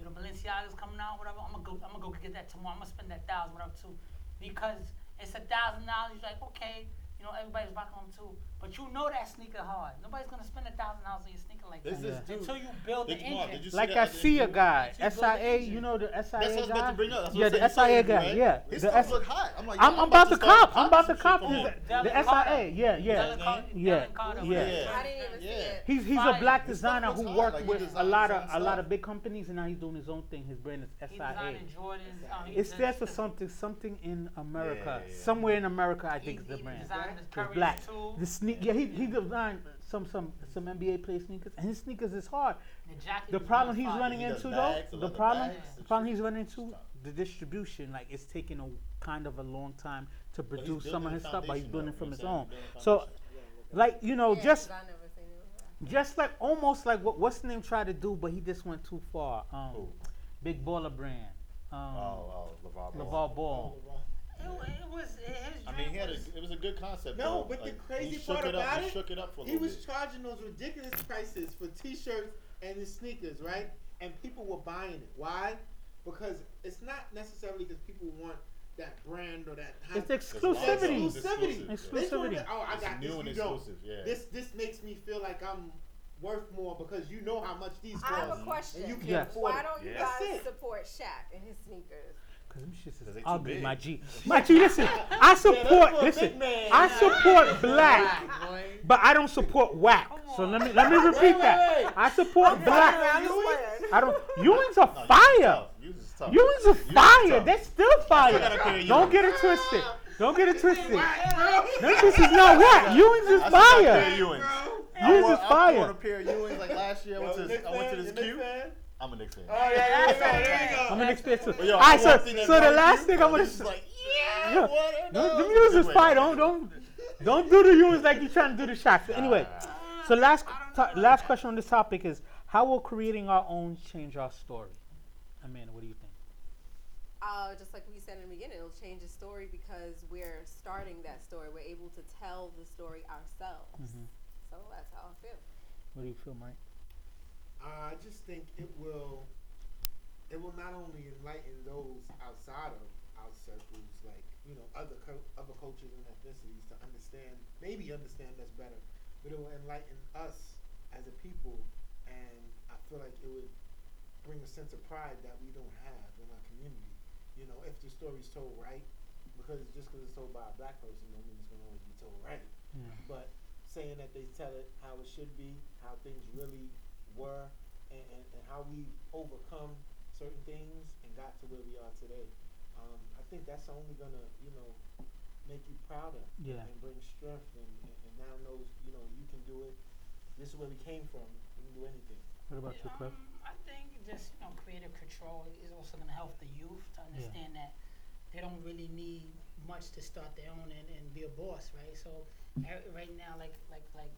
the Balenciaga's coming out, whatever, I'm going to go get that tomorrow. I'm going to spend that $1,000, whatever, too. Because it's $1,000, you're like, okay, you know, everybody's rocking them, too. But you know that sneaker hard. Nobody's going to spend $1,000 on your sneaker like that until you build the engine. Like that SIA guy, SIA, you know the SIA guy? That's what I was about to bring up. Yeah, the SIA guy, yeah. His stuff look hot. I'm about to cop. The SIA, yeah. I didn't even see it. He's a black designer who worked with a lot of big companies, and now he's doing his own thing. His brand is SIA. It stands for something in America. Somewhere in America, I think, is the brand. It's black. The sneaker. Yeah, he designed some NBA player sneakers, and his sneakers is hard. The problem he's running into, the distribution, like it's taking a kind of a long time to produce some of his stuff, but he's building from his own. So, like you know, just like almost like what's the name tried to do, but he just went too far. Big Baller Brand. LaVar Ball. It was a good concept. No, but like, the crazy part about he was charging those ridiculous prices for T-shirts and his sneakers, right? And people were buying it. Why? Because it's not necessarily because people want that brand or that type. It's exclusivity. Exclusivity. Oh, I got this. Exclusive. Yeah. This makes me feel like I'm worth more because you know how much these cost. I have a question. And you can afford it. Why don't you guys support Shaq and his sneakers? Ugly, my G. My G, listen. I support black, but I don't support whack. So let me repeat that. I support black. I don't. Ewing's a fire. Ewing's a fire. They're still fire. Don't get it twisted. Don't get it twisted. This is not whack. Ewing's is fire. Ewing's is fire. I want a pair of Ewing's like last year. I went to this queue. I'm an Knicks fan. Oh, yeah. I'm an Knicks fan, too. All right, so the last thing I want to say. Like, the music's fine. Don't do the humans like you're trying to do the shots. So anyway, so last question on this topic is, how will creating our own change our story? Amanda, what do you think? Just like we said in the beginning, it'll change the story because we're starting that story. We're able to tell the story ourselves. Mm-hmm. So that's how I feel. What do you feel, Mike? I just think it will not only enlighten those outside of our circles, like, you know, other cultures and ethnicities to understand us better, but it will enlighten us as a people, and I feel like it would bring a sense of pride that we don't have in our community. You know, if the story's told right, because just because it's told by a black person don't mean it's going to always be told right. Yeah. But saying that they tell it how it should be, how things really were, and how we've overcome certain things and got to where we are today. I think that's only going to, you know, make you prouder and bring strength and now knows, you know, you can do it. This is where we came from. We can do anything. What about you, Cliff? I think just, you know, creative control is also going to help the youth to understand that they don't really need much to start their own and be a boss, right? So right now, like what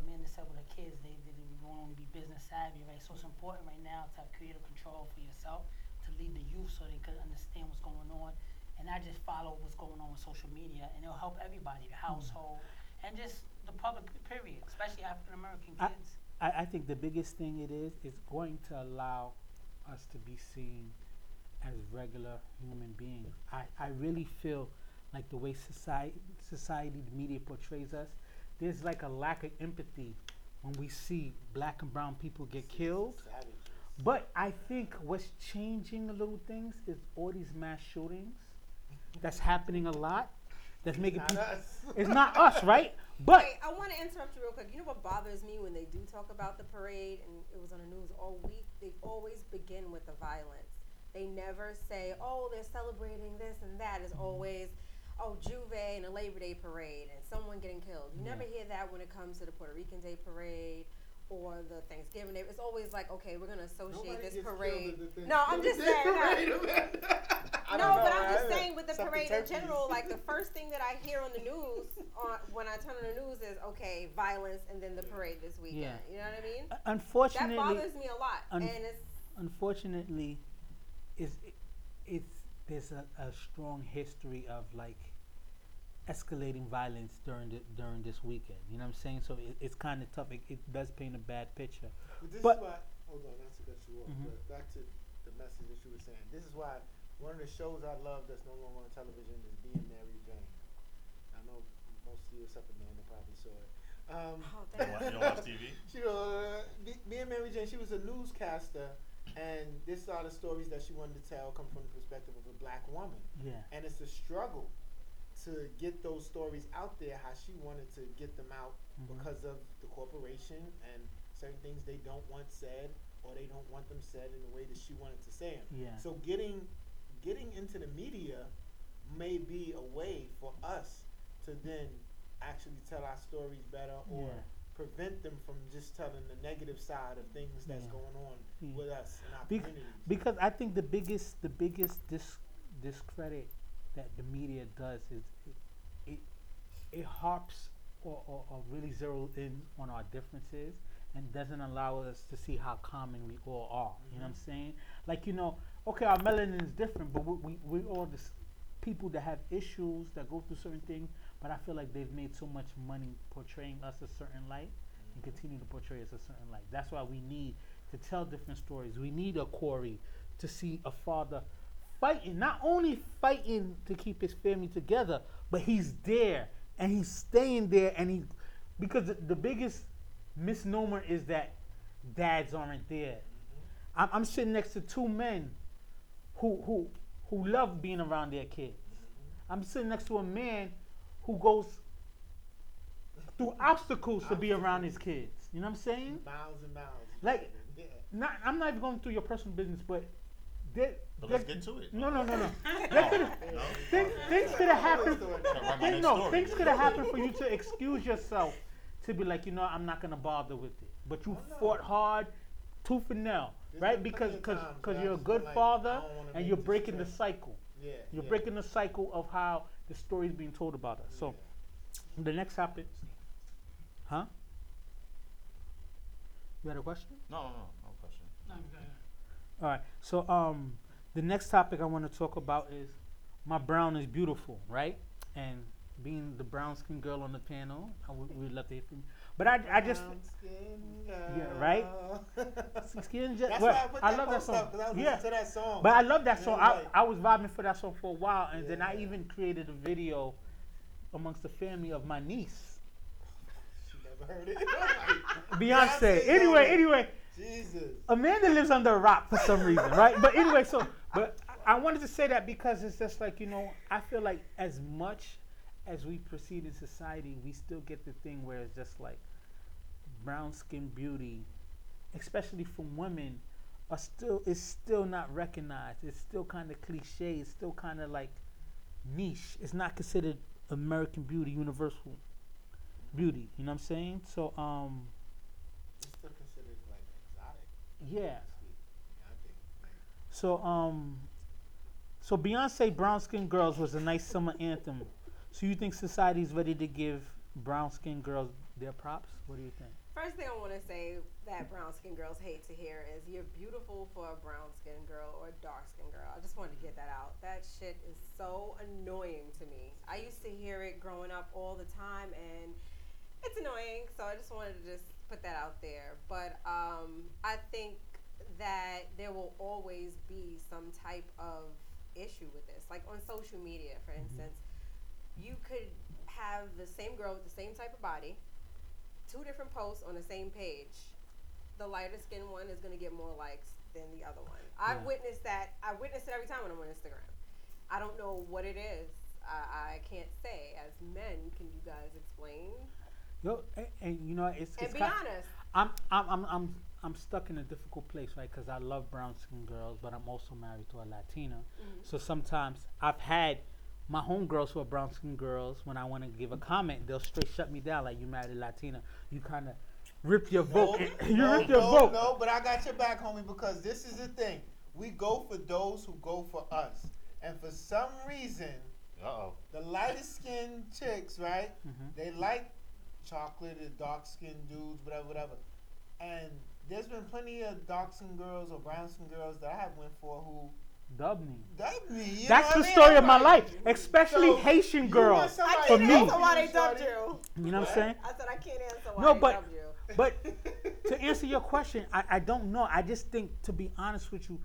Amanda said with her kids, they want to be business savvy, right? So it's important right now to have creative control for yourself, to lead the youth so they could understand what's going on and not just follow what's going on with social media, and it'll help everybody, the household, and just the public, period, especially African-American kids. I think the biggest thing it is going to allow us to be seen as regular human beings. I really feel like the way society, the media portrays us, there's like a lack of empathy when we see black and brown people get killed. Savages. But I think what's changing the little things is all these mass shootings that's happening a lot. That's making people. It's not us, right? But wait, I want to interrupt you real quick. You know what bothers me when they do talk about the parade, and it was on the news all week, they always begin with the violence. They never say, oh, they're celebrating this and that. It's always, oh, Juve and a Labor Day parade and someone getting killed. You never hear that when it comes to the Puerto Rican Day parade or the Thanksgiving Day. It's always like, okay, we're going to associate this parade. No, I'm just saying. No, but I'm just saying with the parade in general, like the first thing that I hear on the news when I turn on the news is, okay, violence and then the parade this weekend. Yeah. You know what I mean? Unfortunately, that bothers me a lot. Unfortunately, there's a strong history of like escalating violence during this weekend. You know what I'm saying? So it's kind of tough. It does paint a bad picture. But this is why, hold on, not to cut you off, but back to the message that you were saying. This is why one of the shows I love that's no longer on television is Being Mary Jane. I know most of you, except Amanda, probably saw it. You don't watch TV? She, Being Mary Jane, she was a newscaster, and this are the stories that she wanted to tell come from the perspective of a black woman. Yeah. And it's a struggle to get those stories out there, how she wanted to get them out because of the corporation and certain things they don't want said or they don't want them said in the way that she wanted to say them. Yeah. So Getting into the media may be a way for us to then actually tell our stories better or prevent them from just telling the negative side of things that's going on with us in our communities. Because I think the biggest discredit that the media does is it harps or really zeroes in on our differences and doesn't allow us to see how common we all are. You know what I'm saying? Like, you know, okay, our melanin is different, but we're all just people that have issues, that go through certain things, but I feel like they've made so much money portraying us a certain light and continue to portray us a certain light. That's why we need to tell different stories. We need a Corey to see a father fighting, not only fighting to keep his family together, but he's there and he's staying there because the biggest misnomer is that dads aren't there. I'm sitting next to two men who love being around their kids. I'm sitting next to a man who goes through obstacles to be around his kids. You know what I'm saying? Miles and miles. Like, I'm not even going through your personal business, but let's get to it. No. Things could have happened. Things could have happened for you to excuse yourself to be like, you know, I'm not gonna bother with it. But you fought hard, tooth and nail. Right? Because you're a good father and you're breaking the cycle. Yeah, you're breaking the cycle of how the story is being told about us. So the next topic. Huh? You had a question? No question. All right. So The next topic I want to talk about is My Brown is Beautiful, right? And being the brown skin girl on the panel, we'd love to hear from you. But I just, yeah, right? Skin that's well, why I put that I love that song. Because I was listening to that song. But I love that song. I was vibing for that song for a while, and then I even created a video amongst the family of my niece. She never heard it. Beyonce. Anyway. Jesus. Amanda lives under a rock for some reason, right? But anyway, but I wanted to say that because it's just like, you know, I feel like as much as we proceed in society, we still get the thing where it's just like brown skin beauty, especially from women, is still not recognized. It's still kind of cliche. It's still kind of like niche. It's not considered American beauty, universal beauty. You know what I'm saying? So it's still considered like exotic. Yeah. So Beyonce Brown Skin Girls was a nice summer anthem. So you think society's ready to give brown skin girls their props? What do you think? First thing I want to say that brown skin girls hate to hear is you're beautiful for a brown skin girl or a dark skin girl. I just wanted to get that out. That shit is so annoying to me. I used to hear it growing up all the time, and it's annoying. So I just wanted to just put that out there. But I think that there will always be some type of issue with this. Like on social media, for instance, you could have the same girl with the same type of body, two different posts on the same page. The lighter skinned one is going to get more likes than the other one. I've witnessed that. I witness it every time when I'm on Instagram. I don't know what it is. I can't say. As men, can you guys explain? Yo, and you know, it's be honest. I'm stuck in a difficult place, right? Because I love brown skin girls, but I'm also married to a Latina. So sometimes I've had my homegirls who are brown skin girls, when I want to give a comment, they'll straight shut me down. Like, you married a Latina, you kind of ripped your vote. No, no, but I got your back, homie, because this is the thing. We go for those who go for us, and for some reason, the lighter skinned chicks, right? They like chocolate and dark skinned dudes, whatever. And there's been plenty of dark skinned girls or brown skinned girls that I have went for who. Dub me. That's the story of my life, especially so Haitian girls for me. I can't answer why they dubbed you. You know what I'm saying? I said I can't answer why they dubbed you. But to answer your question, I don't know. I just think, to be honest with you,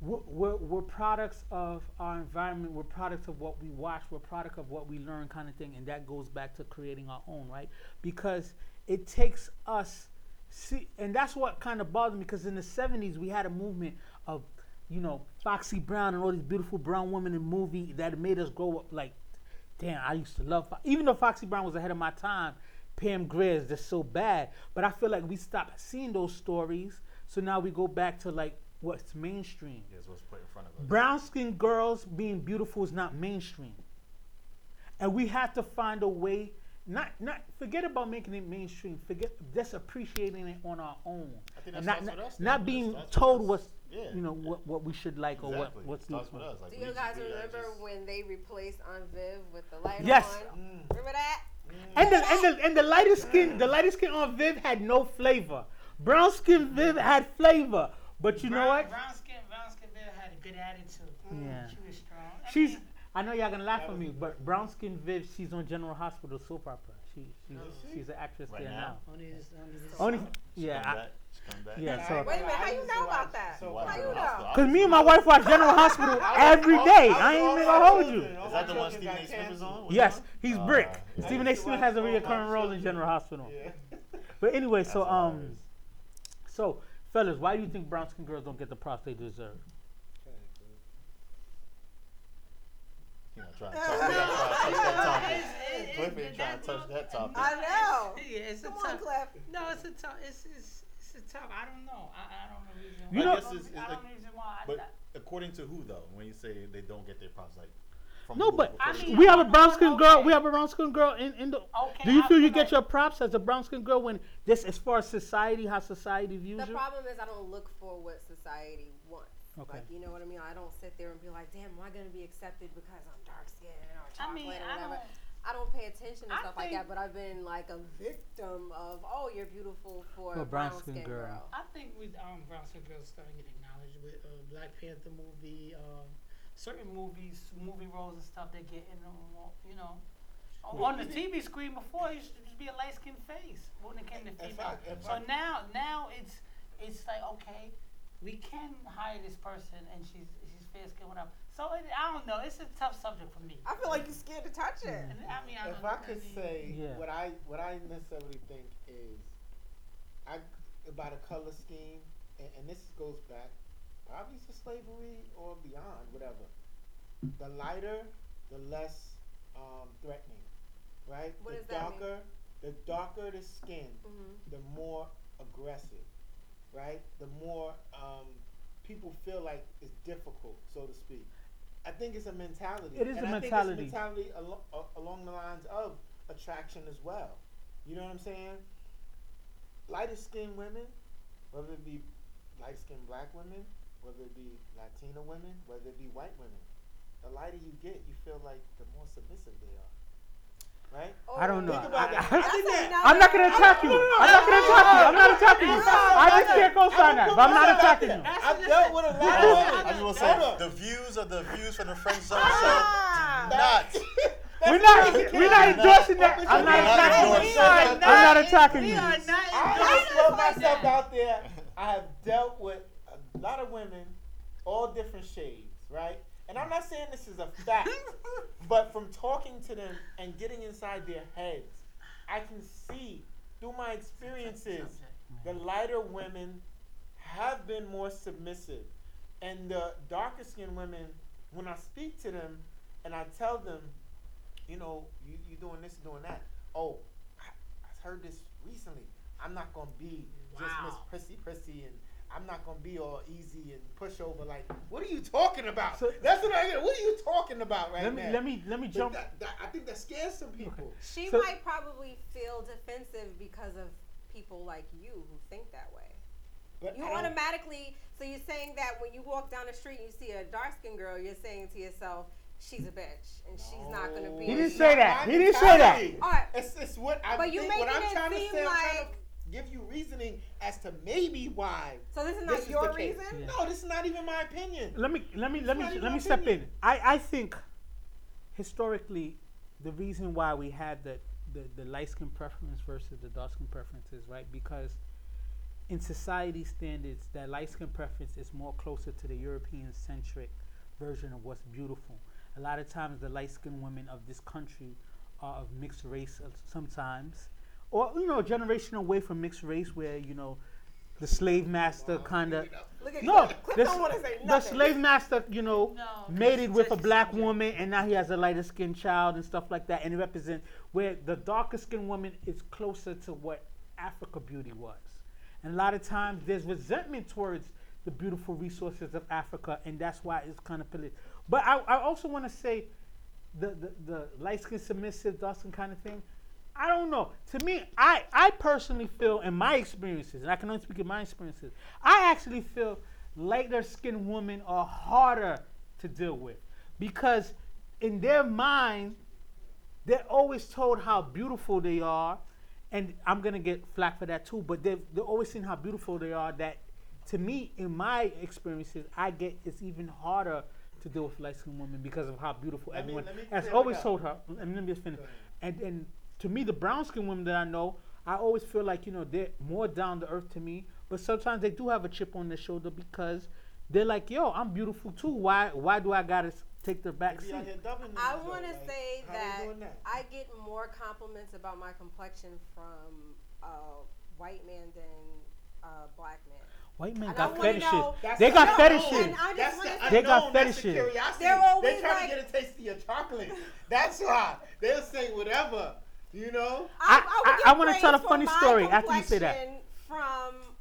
we're products of our environment. We're products of what we watch. We're product of what we learn, kind of thing. And that goes back to creating our own, right? Because it takes us. See, and that's what kind of bothered me, because in the 70s we had a movement of, you know, Foxy Brown and all these beautiful brown women in movies that made us grow up like, damn, I used to love, even though Foxy Brown was ahead of my time, Pam Grier is just so bad. But I feel like we stopped seeing those stories, so now we go back to like what's mainstream. Yes, what's put in front of us. Brown skinned girls being beautiful is not mainstream. And we have to find a way, not forget about making it mainstream, forget just appreciating it on our own. I think that's not, us, not being told what's you know what we should like, or what's not. Like, do you guys remember when they replaced Aunt Viv with the lighter one? Remember that? And the lighter skin, Aunt Viv had no flavor. Brown skin Viv had flavor, but you know what? Brown skin Viv had a good attitude. Yeah, she was strong. I know y'all gonna laugh at me, but brown skin Viv, she's on General Hospital soap opera. She's an actress right there now. Yeah. So wait a minute, how you know about that? How you know? Because me and my wife watch General Hospital every day. I ain't even gonna hold you. Is that the one Stephen A. Smith is on? Yes, he's Brick. Stephen A. Smith has a recurring role in General Hospital. But anyway, so fellas, why do you think brown skin girls don't get the props they deserve? You know, trying to touch that topic. I know. It's a tough. No, it's a tough. It's a tough. I don't know. I don't know reason. You know, I don't reason why. But according to who though? When you say they don't get their props, like from no, who, but I mean, we have a brown skin girl. We have a brown skin girl in the. Okay, do you feel you get your props as a brown skin girl when this, as far as society, how society views you? The problem is I don't look for what society wants. Okay. Like, you know what I mean? I don't sit there and be like, damn, am I going to be accepted because I'm dark skinned or chocolate or whatever? I don't pay attention to stuff like that, but I've been like a victim of, oh, you're beautiful for Brown Skin Girl. I think with Brown Skin Girl starting to get acknowledged with Black Panther movie, certain movies, movie roles and stuff that get in the, you know, on the TV screen before, it used to just be a light skinned face when it came to female. So now it's like, okay, we can hire this person and she's fair skinned, whatever. So I don't know. It's a tough subject for me. I feel like you're scared to touch it. And, I mean, if I could say what I necessarily think is, about a color scheme, and this goes back probably to slavery or beyond, whatever. The lighter, the less threatening, right? What does that mean? The darker the skin, the more aggressive, right? The more people feel like it's difficult, so to speak. I think it's a mentality. It is a mentality. Think it's a mentality along the lines of attraction as well. You know what I'm saying? Lighter skinned women, whether it be light skinned Black women, whether it be Latina women, whether it be white women, the lighter you get, you feel like the more submissive they are. Right? I don't know. I'm not going to attack you. I'm not attacking you. I just can't co-sign that, but I'm not attacking you. I've dealt with a lot of women. I just want to say, the views from the French zone do not. We're not endorsing that. I'm not attacking you. I throw myself out there. I have dealt with a lot of women, all different shades, right? And I'm not saying this is a fact, but from talking to them and getting inside their heads, I can see through my experiences, the lighter women have been more submissive. And the darker skinned women, when I speak to them and I tell them, you know, you doing this, doing that. Oh, I heard this recently. I'm not going to be just Miss Prissy and I'm not going to be all easy and pushover. Like, what are you talking about? So, that's what I mean. What are you talking about Let me jump. I think that scares some people. She might probably feel defensive because of people like you who think that way. But you automatically, so you're saying that when you walk down the street and you see a dark-skinned girl, you're saying to yourself, she's a bitch, and she's not going to be. He didn't say that. All right. It's what I but think. What I'm trying to say, like, I'm trying to give you reasoning as to maybe why. So this is not your reason? Yeah. No, this is not even my opinion. Let me step in. I think historically, the reason why we had the light skin preference versus the dark skin preferences, right? Because in society standards, that light skin preference is more closer to the European centric version of what's beautiful. A lot of times the light-skinned women of this country are of mixed race sometimes, or, you know, a generation away from mixed race where, you know, the slave master kind of... No, the slave master, you know, mated with a Black woman and now he has a lighter-skinned child and stuff like that, and it represents where the darker-skinned woman is closer to what Africa beauty was. And a lot of times there's resentment towards the beautiful resources of Africa, and that's why it's kind of political. But I also want to say the light skin submissive, dark skin kind of thing, I don't know. To me, I personally feel in my experiences, and I can only speak in my experiences, I actually feel lighter skinned women are harder to deal with because in their mind, they're always told how beautiful they are, and I'm going to get flack for that too, but they're always seeing how beautiful they are that to me, in my experiences, I get it's even harder to deal with light-skinned women because of how beautiful everyone has always told her. And let me just finish. And to me, the brown-skinned women that I know, I always feel like, you know, they're more down to earth to me. But sometimes they do have a chip on their shoulder because they're like, yo, I'm beautiful too. Why do I gotta take the back seat? I want to say that I get more compliments about my complexion from a white man than a Black man. White men got fetishes. They got fetishes. They got fetishes. They're trying to get a taste of your chocolate. That's why. They'll say whatever, you know? I want to tell a funny story after you say that. From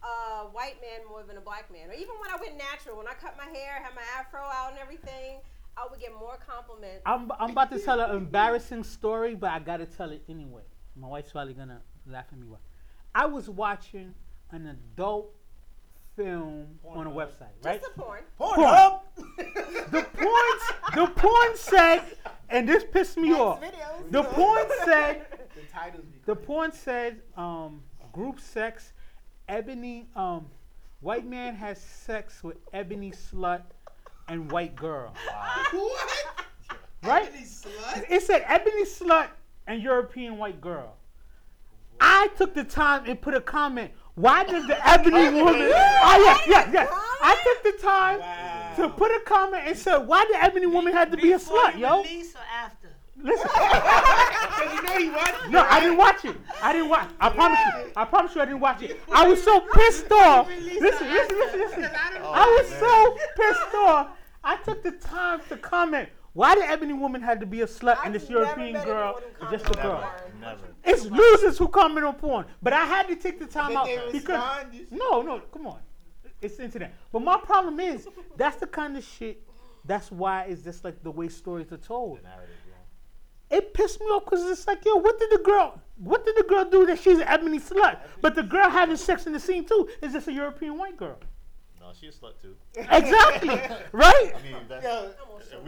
a white man more than a Black man. Or even when I went natural, when I cut my hair, had my afro out and everything, I would get more compliments. I'm about to tell an embarrassing story, but I got to tell it anyway. My wife's probably going to laugh at me. I was watching an adult film porn on a website, right? Just a porn. Porn. The porn said and this pissed me off. The porn said, group sex, ebony, white man has sex with ebony slut and white girl. Wow. What? Right? Ebony slut? It said ebony slut and European white girl. What? I took the time and put a comment. Why did the ebony woman? Oh yes, yes, yes. I took the time to put a comment and said, why did ebony woman have to be a slut, yo? Before or after? Listen. Because you know you watched it. No, I didn't watch it. I promise you. I promise you, I didn't watch it. I was so pissed off. Listen. I was so pissed off. I took the time to comment. Why did ebony woman have to be a slut and this European girl is just a girl? Never. It's losers who comment on porn. But I had to take the time out because no, come on, it's internet. But my problem is that's the kind of shit. That's why it's just like the way stories are told. It pissed me off because it's like, yo, what did the girl do that she's an ebony slut? But the girl having sex in the scene too is just a European white girl. She's a slut too. Exactly, right? I mean, that's, yo,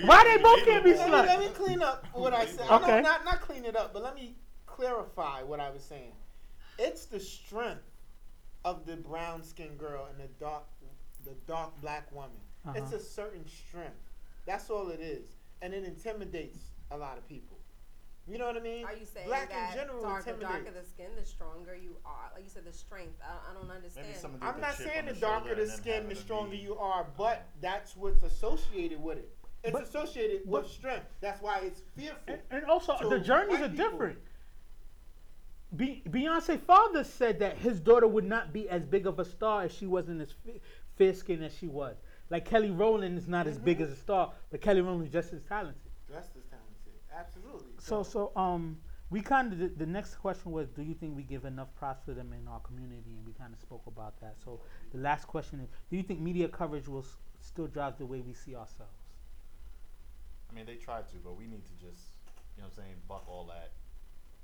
why they both can't be sluts? Let me clean up what I said. Okay. Not clean it up, but let me clarify what I was saying. It's the strength of the brown skinned girl and the dark black woman. Uh-huh. It's a certain strength. That's all it is, and it intimidates a lot of people. You know what I mean? Are you saying black that in general the darker the skin, the stronger you are? Like you said, the strength. I don't understand. I'm not saying the darker the skin, the stronger you are, but that's what's associated with it. It's associated with strength. That's why it's fearful. And also, the journeys are different. Beyonce's father said that his daughter would not be as big of a star if she wasn't as fair-skinned as she was. Like Kelly Rowland is not as big as a star, but Kelly Rowland is just as talented. Absolutely. So we kind of the next question was, do you think we give enough props to them in our community? And we kind of spoke about that. So the last question is, do you think media coverage will still drive the way we see ourselves? I mean, they try to, but we need to just, you know what I'm saying, buck all that,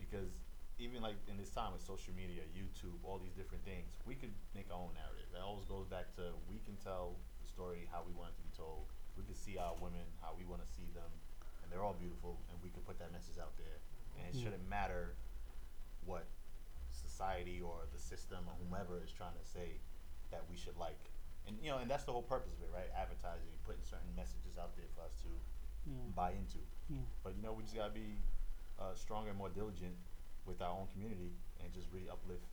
because even like in this time with social media, YouTube, all these different things, we could make our own narrative. That always goes back to we can tell the story how we want it to be told. We can see our women how we want to see them. They're all beautiful, and we can put that message out there. And it shouldn't matter what society or the system or whomever is trying to say that we should like. And you know, and that's the whole purpose of it, right? Advertising, putting certain messages out there for us to buy into. Yeah. But you know, we just gotta be stronger and more diligent with our own community and just really uplift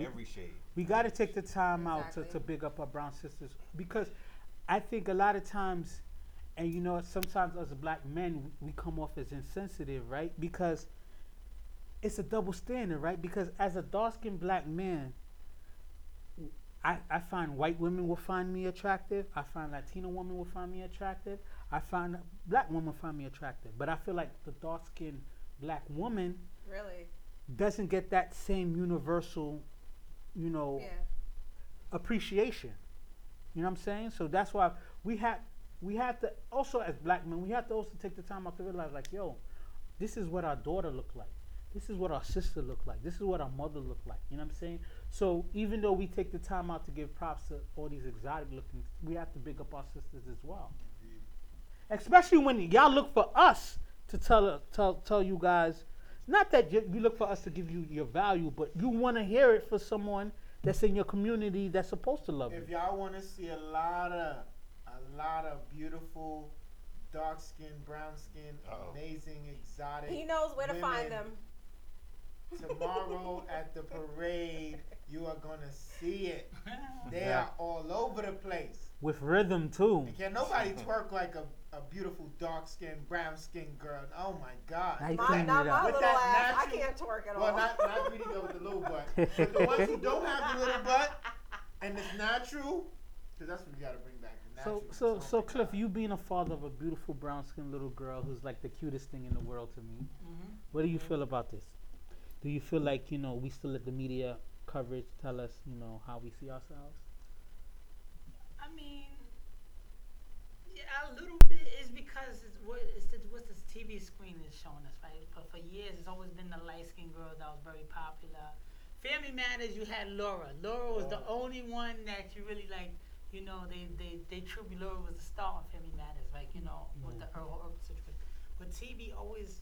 every shade. We gotta take the time out to big up our brown sisters, because I think a lot of times. And you know, sometimes as black men, we come off as insensitive, right? Because it's a double standard, right? Because as a dark-skinned black man, I find white women will find me attractive. I find Latino women will find me attractive. I find black women find me attractive. But I feel like the dark-skinned black woman really doesn't get that same universal, you know, appreciation. You know what I'm saying? So that's why we have to also, as black men, we have to also take the time out to realize, like, yo, this is what our daughter looked like. This is what our sister looked like. This is what our mother looked like. You know what I'm saying? So even though we take the time out to give props to all these exotic looking, we have to big up our sisters as well. Indeed. Especially when y'all look for us to tell you guys, not that you look for us to give you your value, but you want to hear it for someone that's in your community that's supposed to love you. If y'all want to see a lot of beautiful, dark-skinned, brown-skinned, amazing, exotic women. He knows where to find them. Tomorrow at the parade, you are going to see it. They are all over the place. With rhythm, too. And can nobody twerk like a beautiful, dark-skinned, brown-skinned girl? Oh, my God. My little ass. I can't twerk at all. Well, not really go with the little butt. But the ones who don't have the little butt, and it's natural, because that's what we got to bring back. So Cliff, you being a father of a beautiful brown-skinned little girl who's like the cutest thing in the world to me, what do you feel about this? Do you feel like, you know, we still let the media coverage tell us, you know, how we see ourselves? I mean, yeah, a little bit is because it's what the TV screen is showing us, right? But for years, it's always been the light-skinned girl that was very popular. Family Matters, you had Laura. Laura was the only one that you really like. You know, they Laura was a star on Family Matters, like, you know, with the Earl situation. But TV always,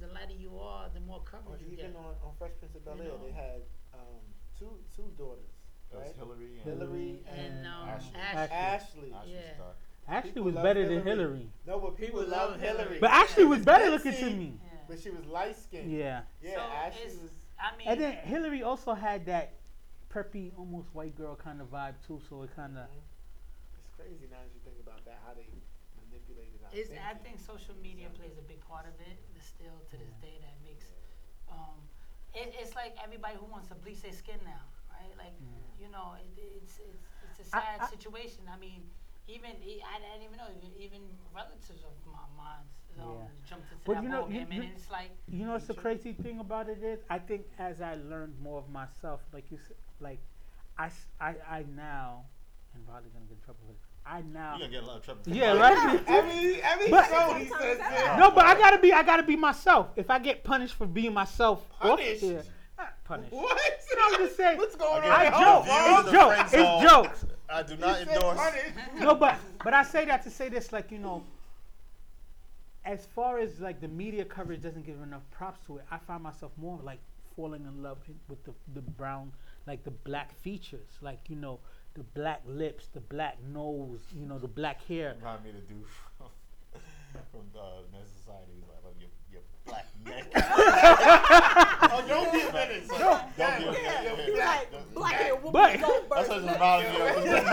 the lighter you are, the more coverage you get. Even on Fresh Prince of Bel-Air, they had two daughters, right? That's Hillary and Ashley. Ashley was better than Hillary. No, but people love Hillary. But Ashley was better looking to me. Yeah. But she was light skinned. Yeah. Yeah, so Ashley was. I mean, and then Hillary also had that preppy, almost white girl kind of vibe too. So it kind of. It's crazy now that you think about that. How they manipulated our thinking. I think social media plays a big part of it. Still to this day, that makes. It's like everybody who wants to bleach their skin now, right? Like, you know, it's a sad situation. I mean. I didn't even know. Even relatives of my mom's jumped into that ball game, and it's like you know. It's the crazy thing about it is, I think as I learned more of myself, like you said, like I now, and probably gonna get in trouble with it. I now you're gonna get a lot of trouble. Yeah, right. Every show he says that. No, but I gotta be myself. If I get punished for being myself, punished. Yeah, not punished. What? You know what I'm just saying? What's going on? It's jokes. I do not endorse. No, but I say that to say this, like, you know, as far as like the media coverage doesn't give enough props to it, I find myself more like falling in love with the brown, like the black features, like, you know, the black lips, the black nose, you know, the black hair. Remind me to do from Men's Society, like your black neck. Oh, don't be a menace. Don't be a menace. You like black hair woman. That's such a volume.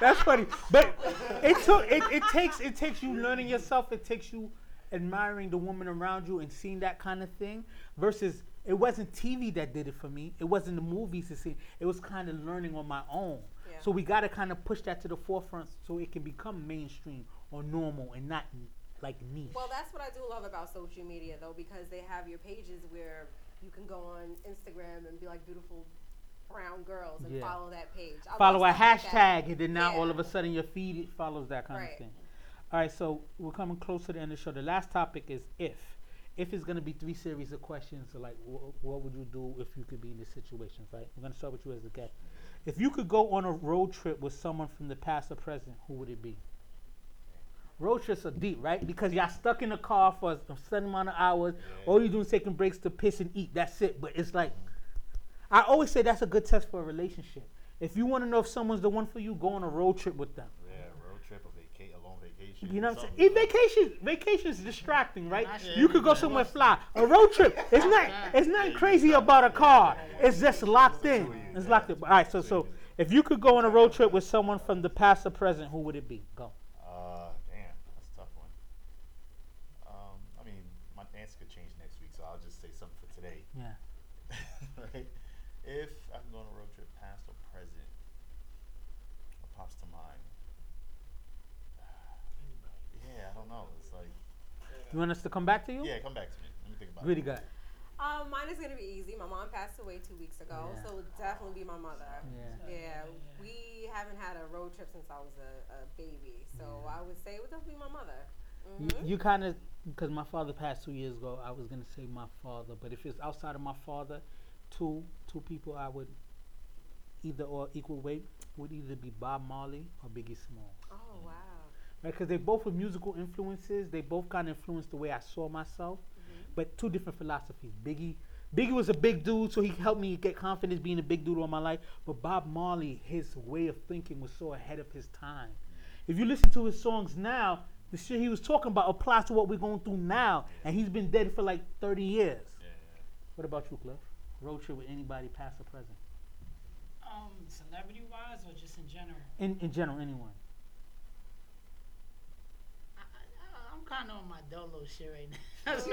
That's funny. But it takes you learning yourself. It takes you admiring the woman around you and seeing that kind of thing. Versus it wasn't TV that did it for me. It wasn't the movies to see. It was kind of learning on my own. Yeah. So we got to kind of push that to the forefront so it can become mainstream or normal and not like niche. Well, that's what I do love about social media, though, because they have your pages where you can go on Instagram and be like beautiful brown girls and follow that page. Follow a hashtag, like, and then now all of a sudden your feed it follows that kind of thing. All right, so we're coming close to the end of the show. The last topic is if. If is going to be three series of questions, so like what would you do if you could be in this situation, right? We're going to start with you as a guest. If you could go on a road trip with someone from the past or present, who would it be? Road trips are deep, right? Because y'all stuck in the car for a certain amount of hours. Yeah. All you do is taking breaks to piss and eat. That's it. But it's like, I always say that's a good test for a relationship. If you want to know if someone's the one for you, go on a road trip with them. Yeah, road trip, a long vacation. You know what I'm saying? Vacation is distracting, right? Yeah, you could go somewhere fly. A road trip, it's not. It's nothing crazy about a car. It's just locked in. It's locked in. All right. So if you could go on a road trip with someone from the past or present, who would it be? Go. If I can go on a road trip, past or present, what pops to mind? Yeah, I don't know. It's like. You want us to come back to you? Yeah, come back to me. Let me think about it. What do you got? Mine is going to be easy. My mom passed away 2 weeks ago, so it would definitely be my mother. Yeah. We haven't had a road trip since I was a baby, so I would say it would definitely be my mother. Mm-hmm. You kind of, because my father passed 2 years ago, I was going to say my father, but if it's outside of my father, two people I would either or equal weight would either be Bob Marley or Biggie Smalls. Oh, wow. Right, because they both were musical influences. They both kind of influenced the way I saw myself, but two different philosophies. Biggie was a big dude, so he helped me get confidence being a big dude all my life, but Bob Marley, his way of thinking was so ahead of his time. If you listen to his songs now, the shit he was talking about applies to what we're going through now, and he's been dead for like 30 years. Yeah. What about you, Cliff? Road trip with anybody, past or present? Celebrity-wise or just in general? In general, anyone. I'm kind of on my dolo shit right now. So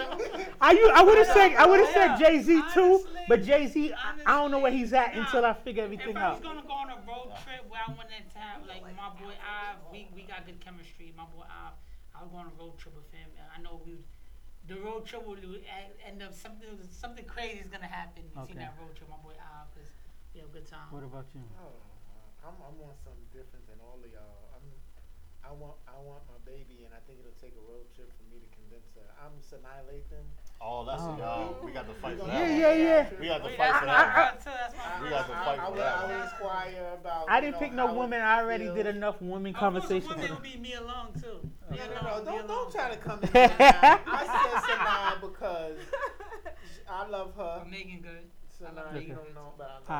I would have said Jay-Z too, but Jay-Z, I don't know where he's at until I figure everything out. If I was going to go on a road trip where I wanted to have, like, my boy Ive, we got good chemistry. My boy Ive, I would go on a road trip with him. I know we would. The road trip will end up something crazy is gonna happen. Okay. Seen that road trip, my boy Al, because we have a good time. What about you? I'm on something different than all of y'all. I want my baby, and I think it'll take a road trip for me to convince her. I'm Sanaa Lathan. Oh, that's a dog. We got to fight for that. Yeah. We got to fight for that. We got to fight for that. I didn't pick no woman. I already did enough woman conversation. Woman would be me alone, too. Don't try to come in. I said Sanaa because I love her. I'm making good. Sanaa, you don't know, but I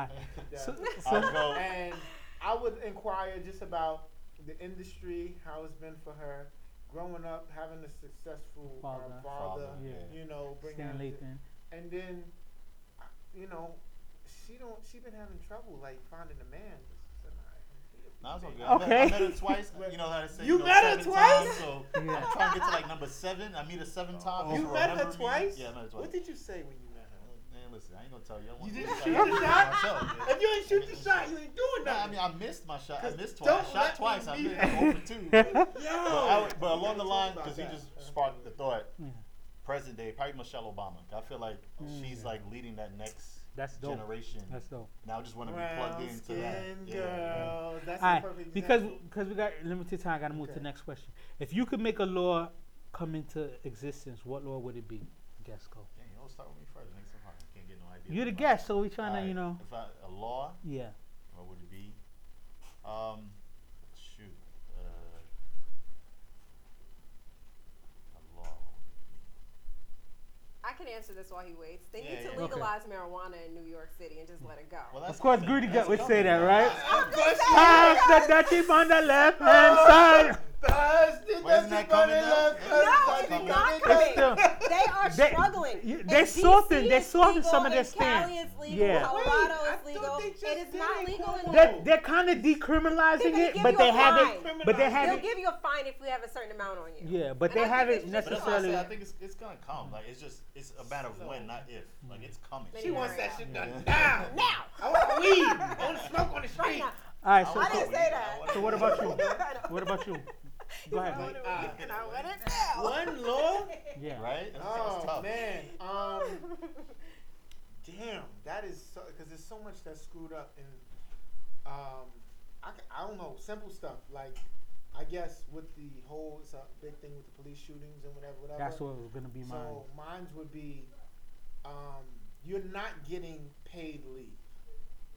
love her. And I would inquire just about the industry, how it's been for her. Growing up, having a successful father you know, bringing, and then, you know, she been having trouble like finding a man. Nah, so good. Okay. I met her twice. You know how to say. You met her twice. Times, so I'm trying to get to like number 7. I meet her 7 times. You met her twice. Yeah, I met her twice. What did you say when you met her? Man, listen, I ain't gonna tell you. You didn't shoot the shot. Myself, if you ain't shoot the shot, you ain't doing nothing. I mean, I missed my shot. I missed twice. I shot twice. I missed over 2. But along the line, because you just sparked the thought. Yeah. Present day, probably Michelle Obama. I feel like she's like leading that next. That's dope. Generation. That's dope. And I just want to be plugged into that. Girl. That's all right. Perfect because we got limited time, I got to move to the next question. If you could make a law come into existence, what law would it be? Guess go. Yeah, you don't start with me first. It makes it hard. I can't get no idea. You're the guest, so we trying to, you know. If a law? Yeah. What would it be? I can answer this while he waits. They need to legalize marijuana in New York City and just let it go. Well, of course, Goody Gut would say that, right? Pass the Dutchie on the left hand side. Pass the Dutchie on the left hand side. No, it's not coming. They are struggling. They're sorting some of their stands. Cali is legal. Yeah. Colorado is legal. It is not legal in New York. They're kind of decriminalizing it, but they haven't. They'll give you a fine if we have a certain amount on you. Yeah, but they haven't necessarily. I think it's gonna come. Like it's just it's a matter of when, not if. Like it's coming. She wants that shit done now. I want weed. I want to smoke on the street. All right, so I didn't say that. So what about you? What about you? Go ahead. And I want it now. One law? Yeah. Right? Oh, man. Damn. That is so, because there's so much that's screwed up. And I don't know. Simple stuff. Like, I guess with the whole it's a big thing with the police shootings and whatever. That's what was going to be mine. So mine would be you're not getting paid leave.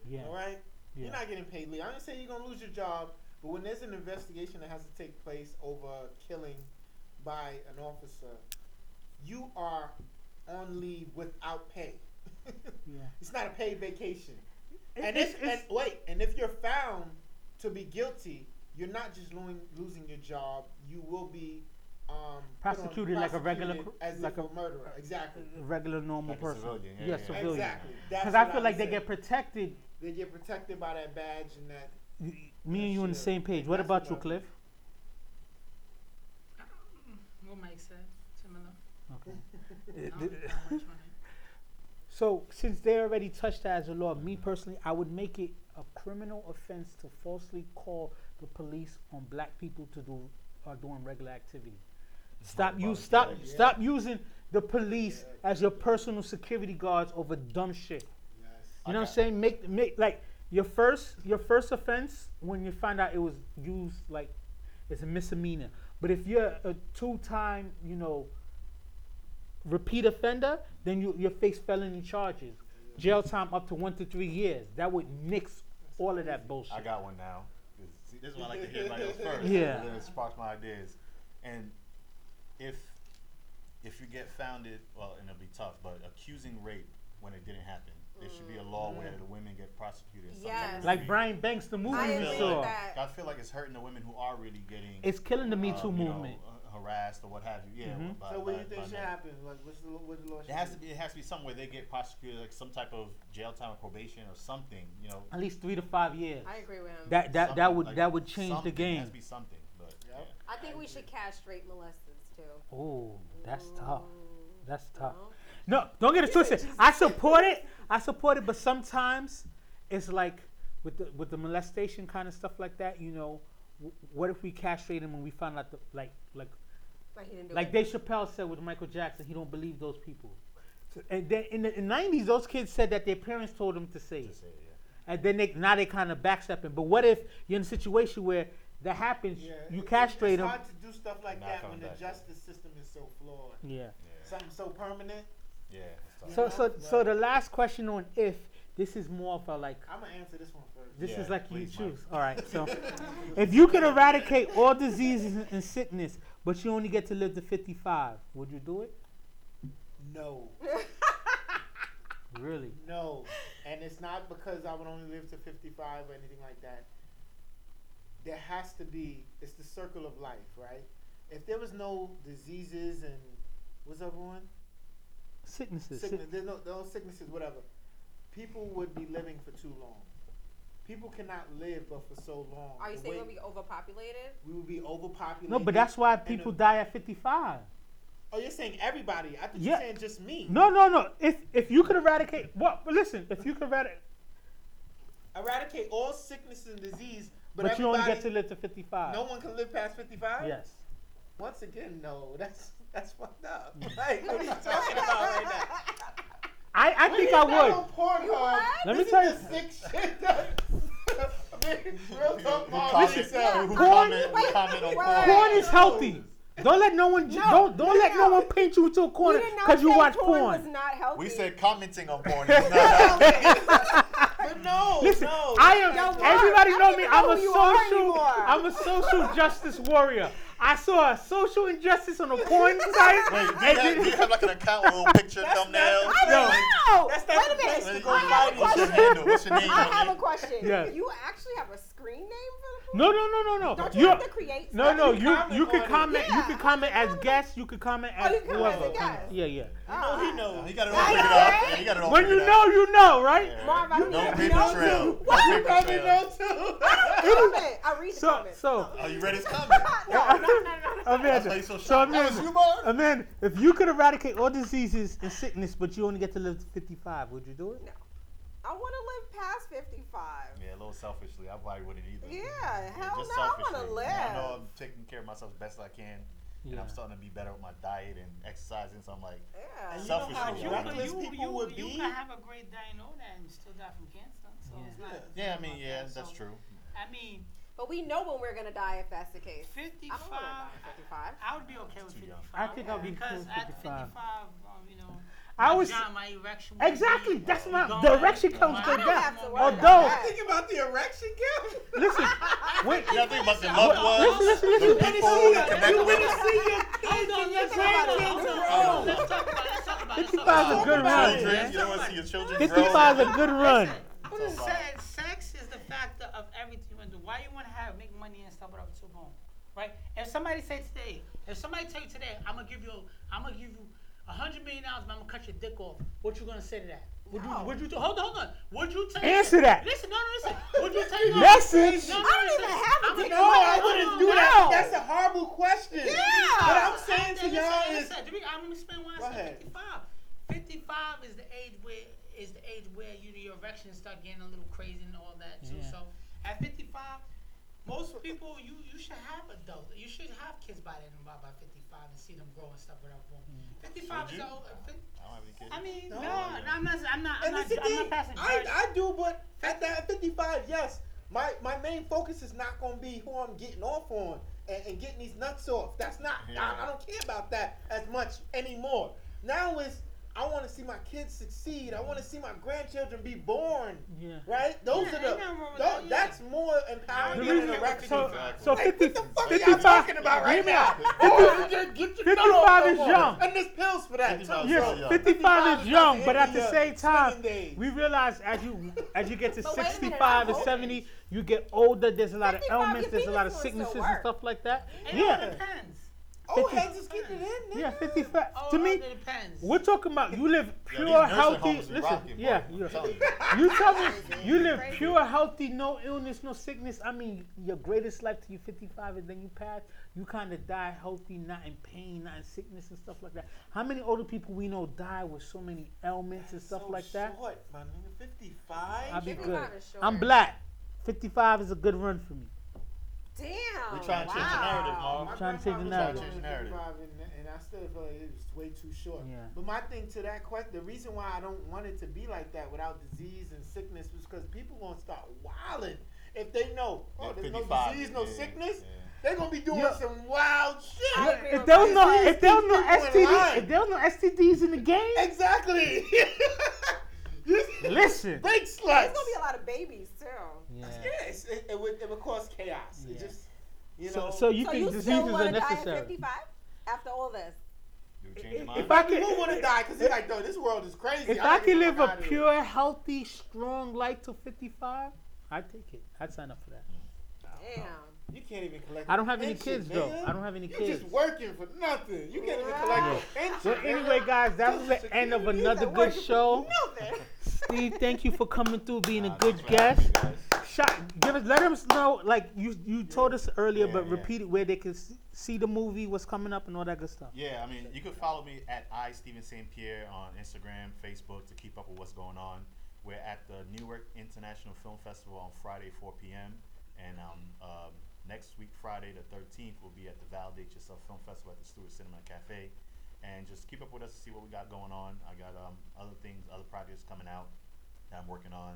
Yeah. All right? Yeah. You're not getting paid leave. I didn't say you're going to lose your job. But when there's an investigation that has to take place over killing by an officer, you are on leave without pay. Yeah. It's not a paid vacation. And if you're found to be guilty, you're not just losing your job. You will be prosecuted like a regular, a murderer. Exactly. A regular normal person. Civilian. Yeah, civilian. Exactly. Because I feel like they get protected. They get protected by that badge and that. Me and you on the same page. What about you, Cliff? What Mike said, similar. Okay. So since they already touched that as a law, me personally, I would make it a criminal offense to falsely call the police on black people to doing regular activity. Stop using the police as your personal security guards over dumb shit. Yes. You know what I'm saying? Make like. Your first offense, when you find out it was used like it's a misdemeanor. But if you're a 2-time, you know, repeat offender, then you face felony charges, jail time up to 1 to 3 years. That would nix all of that bullshit. I got one now. See, this is what I like to hear about first. Yeah, it sparks my ideas. And if you get founded, well, and it'll be tough, but accusing rape when it didn't happen. There should be a law where the women get prosecuted. Yes. Like Brian Banks, the movie we saw. I feel like it's hurting the women who are really getting. It's killing the Me Too movement. Harassed or what have you. Yeah. Mm-hmm. So what do you think should happen? Like, what's the law? It has to be somewhere they get prosecuted, like some type of jail time or probation or something. You know. At least 3 to 5 years. I agree with him. That would change the game. It has to be something. But I think we should castrate molesters too. Oh, that's tough. That's tough. No, don't get it twisted. I support it, but sometimes it's like with the molestation kind of stuff like that. You know, what if we castrate him and we found out like Dave Chappelle said with Michael Jackson, he don't believe those people. So, and then in the 90s, those kids said that their parents told them to say it, and then now they kind of backstepping. But what if you're in a situation where that happens, you castrate them? It's hard to do stuff like that when the justice system is so flawed. Yeah. something so permanent. Yeah. So the last question on if this is more of a like. I'm gonna answer this one first. This is like you choose. All right. So, if you could eradicate all diseases and sickness, but you only get to live to 55, would you do it? No. Really? No. And it's not because I would only live to 55 or anything like that. There has to be, it's the circle of life, right? If there was no diseases and, what's the other one? Sicknesses. There's no sicknesses, whatever. People would be living for too long. People cannot live but for so long. Are you saying we'll be overpopulated? We will be overpopulated. No, but that's why people die at 55. Oh, you're saying everybody. I think you're saying just me. No. If you could eradicate... Well, listen, if you could eradicate all sickness and disease, but you only get to live to 55. No one can live past 55? Yes. Once again, no. That's fucked up. Like, what are you talking about right now? I think I would. You would? Let me tell you. This is the sick shit that... Porn is healthy. Don't let no one no one paint you into a corner because you watch porn. Was not healthy. We said commenting on porn is not healthy. But no, listen, no, I am. Everybody know me. I'm a social justice warrior. I saw a social injustice on a porn site. Wait, do you have like an account with a little picture, thumbnail? I don't know. Wait a minute. I have a question. Yes. You actually have a screen name for the whole? No. Don't you have to create? No. You can comment. Yeah. You can comment as guest. You can comment as whoever. Yeah. Oh, he knows. He got it all figured out. He got it all. When you know, you know, right? Marv, I know. No paper trail. What? You probably know too. I read the comment. So, are you ready to comment? No. Amanda, if you could eradicate all diseases and sickness, but you only get to live to 55, would you do it? No. I want to live past 55. Yeah, a little selfishly. I probably wouldn't either. Yeah, hell no, selfishly. I want to live. I know I'm taking care of myself as best I can, and I'm starting to be better with my diet and exercising, so I'm like, selfishly. You can have a great diet and all that and still die from cancer, so it's not... Yeah, I mean, that's true. I mean... But we know when we're going to die if that's the case. 55. I don't want to die at 55. I would be okay with 55. I think I'll be cool with 55. Because at 55, my erection. Exactly. That's the erection counts go down. Although. You think about the erection count? Listen. Wait. You got to think about the loved ones. Listen. You want to see your kids and your grandkids. Let's talk about it. 55 is a good run. You don't want to see your children grow. 55 is a good run. Sex is the factor of everything. Why you want to make money and stuff without too long, right? If somebody tell you today, I'm gonna give you $100 million, but I'm gonna cut your dick off. What you gonna say to that? Hold on. Would you tell? Answer that. Listen. Would you tell? Message. I wouldn't do that. That's a horrible question. Yeah. What I'm saying to y'all is, I'm gonna explain why I said 55. 55 is the age where your erections start getting a little crazy and all that too. So. At 55, most people, you should have adults. You should have kids by then, by 55, and see them grow and stuff without going. 55 is old. I don't have any kids. I mean, I'm not passing judgment. I do, but at that 55, yes, my main focus is not going to be who I'm getting off on and getting these nuts off. That's not, I don't care about that as much anymore. Now it's, I want to see my kids succeed. I want to see my grandchildren be born. Yeah. Right? That's more empowering than erection. So 55 talking about right now. 55 is young. And there's pills for that. 55 is young, but at the same time, we realize as you get to 65 or 70, you get older. There's a lot of ailments. There's a lot of sicknesses and stuff like that. Yeah. Heads is getting in there. Yeah, 55. To me, we're talking about you live pure, healthy. Listen, you tell me you live pure, healthy, no illness, no sickness. I mean, your greatest life till you're 55, and then you pass. You kind of die healthy, not in pain, not in sickness and stuff like that. How many older people we know die with so many ailments and stuff like that? So short, my nigga. 55. I'll be good. I'm black. 55 is a good run for me. Damn! We're trying to change the narrative, Mom. We're trying to change the narrative. And I still feel like it was way too short. Yeah. But my thing to that question, the reason why I don't want it to be like that without disease and sickness was because people gonna start wilding if they know there's no disease, no sickness. They're gonna be doing some wild shit. If there's no STDs in the game, exactly. Listen, big sluts. There's gonna be a lot of babies too. Yeah. Yes, it would cause chaos. Yeah. It just, you know. So you think diseases are necessary? 55 after all this. If I don't want to die because it's like, though, this world is crazy. If I can live a pure, healthy, strong life till 55, I'd take it. I'd sign up for that. Damn. You can't even collect. I don't have any kids, though. I don't have any kids. You're just working for nothing. You can't even collect a pension. But anyway, guys, that was the end of another good show. Steve, thank you for coming through, being a good guest. Let us know, like you told us earlier, but repeat it, where they can see the movie, what's coming up, and all that good stuff. Yeah, I mean, you can follow me at Stephen St. Pierre on Instagram, Facebook to keep up with what's going on. We're at the Newark International Film Festival on Friday, 4 p.m. And next week, Friday the 13th, we'll be at the Validate Yourself Film Festival at the Stewart Cinema Cafe. And just keep up with us to see what we got going on. I got other projects coming out that I'm working on.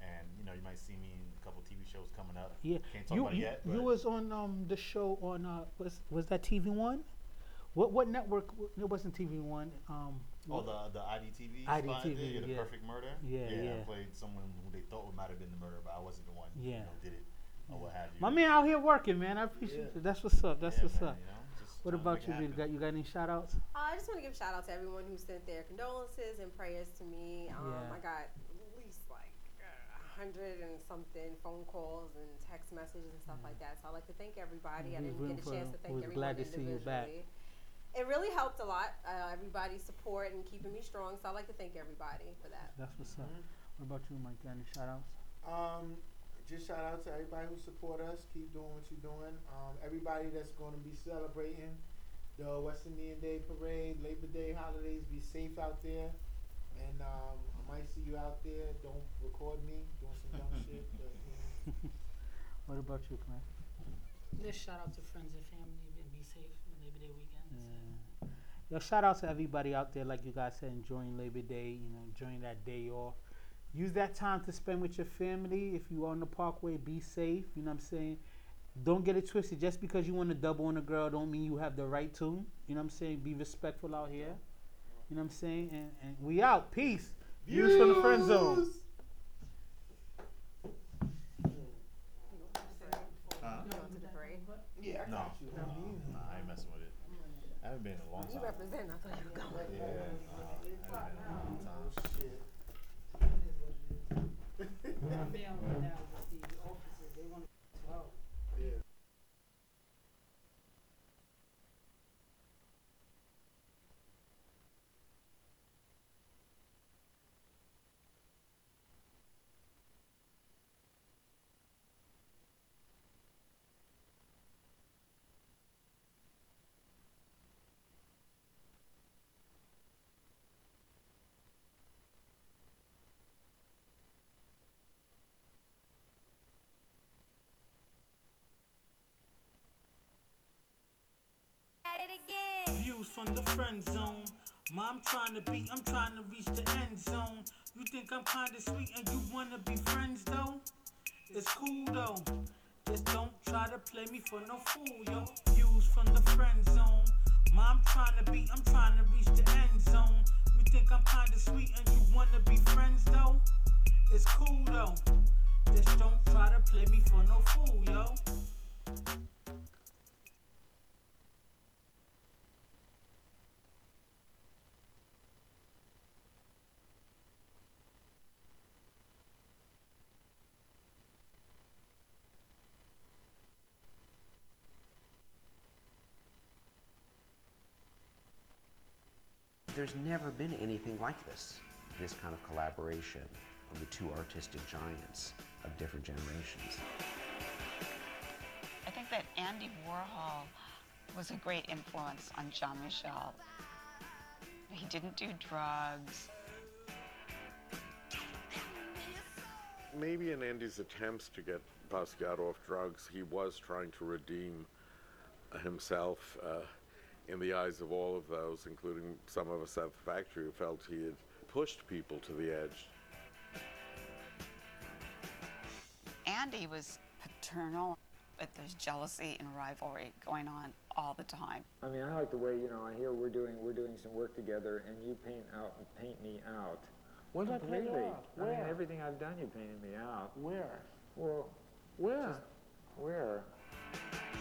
And, you know, you might see me in a couple of TV shows coming up. Yeah. Can't talk about it yet. You was on the show on, was that TV One? What network? It wasn't TV One. The IDTV. IDTV, yeah. The Perfect Murder. Yeah, I played someone who they thought might have been the murderer, but I wasn't the one who did it. Or what have you. My man out here working, man. I appreciate it. That's what's up. That's what's up. You know, what about you, Rita? You got any shout-outs? I just want to give a shout-out to everyone who sent their condolences and prayers to me. I got at least, like, 100-something phone calls and text messages and stuff like that. So I'd like to thank everybody. I didn't get a chance to thank everyone. Glad to see you back. It really helped a lot. Everybody's support and keeping me strong. So I'd like to thank everybody for that. That's what's up. What about you, Mike? Any shout-outs? Just shout out to everybody who support us. Keep doing what you're doing. Everybody that's going to be celebrating the West Indian Day Parade, Labor Day holidays, be safe out there. And I might see you out there. Don't record me doing some dumb shit. But, What about you, Clan? Just shout out to friends and family. Be safe on Labor Day weekend. Yeah. Yo, shout out to everybody out there, like you guys said, enjoying Labor Day. You know, enjoying that day off. Use that time to spend with your family. If you're on the parkway, be safe. You know what I'm saying? Don't get it twisted. Just because you want to double on a girl don't mean you have the right to. You know what I'm saying? Be respectful out here. You know what I'm saying? And we out. Peace. Views from the Friend Zone. Yeah, I got you. No, I ain't messing with it. I haven't been in a long time. You represent. I thought you were going. Yeah. I haven't been in a long time. Shit. Views from the friend zone. Ma, I'm trying to reach the end zone. You think I'm kinda sweet and you wanna be friends though? It's cool though. Just don't try to play me for no fool, yo. Views from the friend zone. Ma, I'm trying to reach the end zone. You think I'm kinda sweet and you wanna be friends though? It's cool though. Just don't try to play me for no fool, yo. There's never been anything like this kind of collaboration of the two artistic giants of different generations. I think that Andy Warhol was a great influence on Jean-Michel. He didn't do drugs. Maybe in Andy's attempts to get Basquiat off drugs, he was trying to redeem himself in the eyes of all of those, including some of us at the factory who felt he had pushed people to the edge. Andy was paternal. but there's jealousy and rivalry going on all the time. I mean, I like the way, you know, I hear we're doing some work together, and you paint out and paint me out. What did I paint you out? Where? I mean, everything I've done, you painted me out. Where? Well, where? Just, where?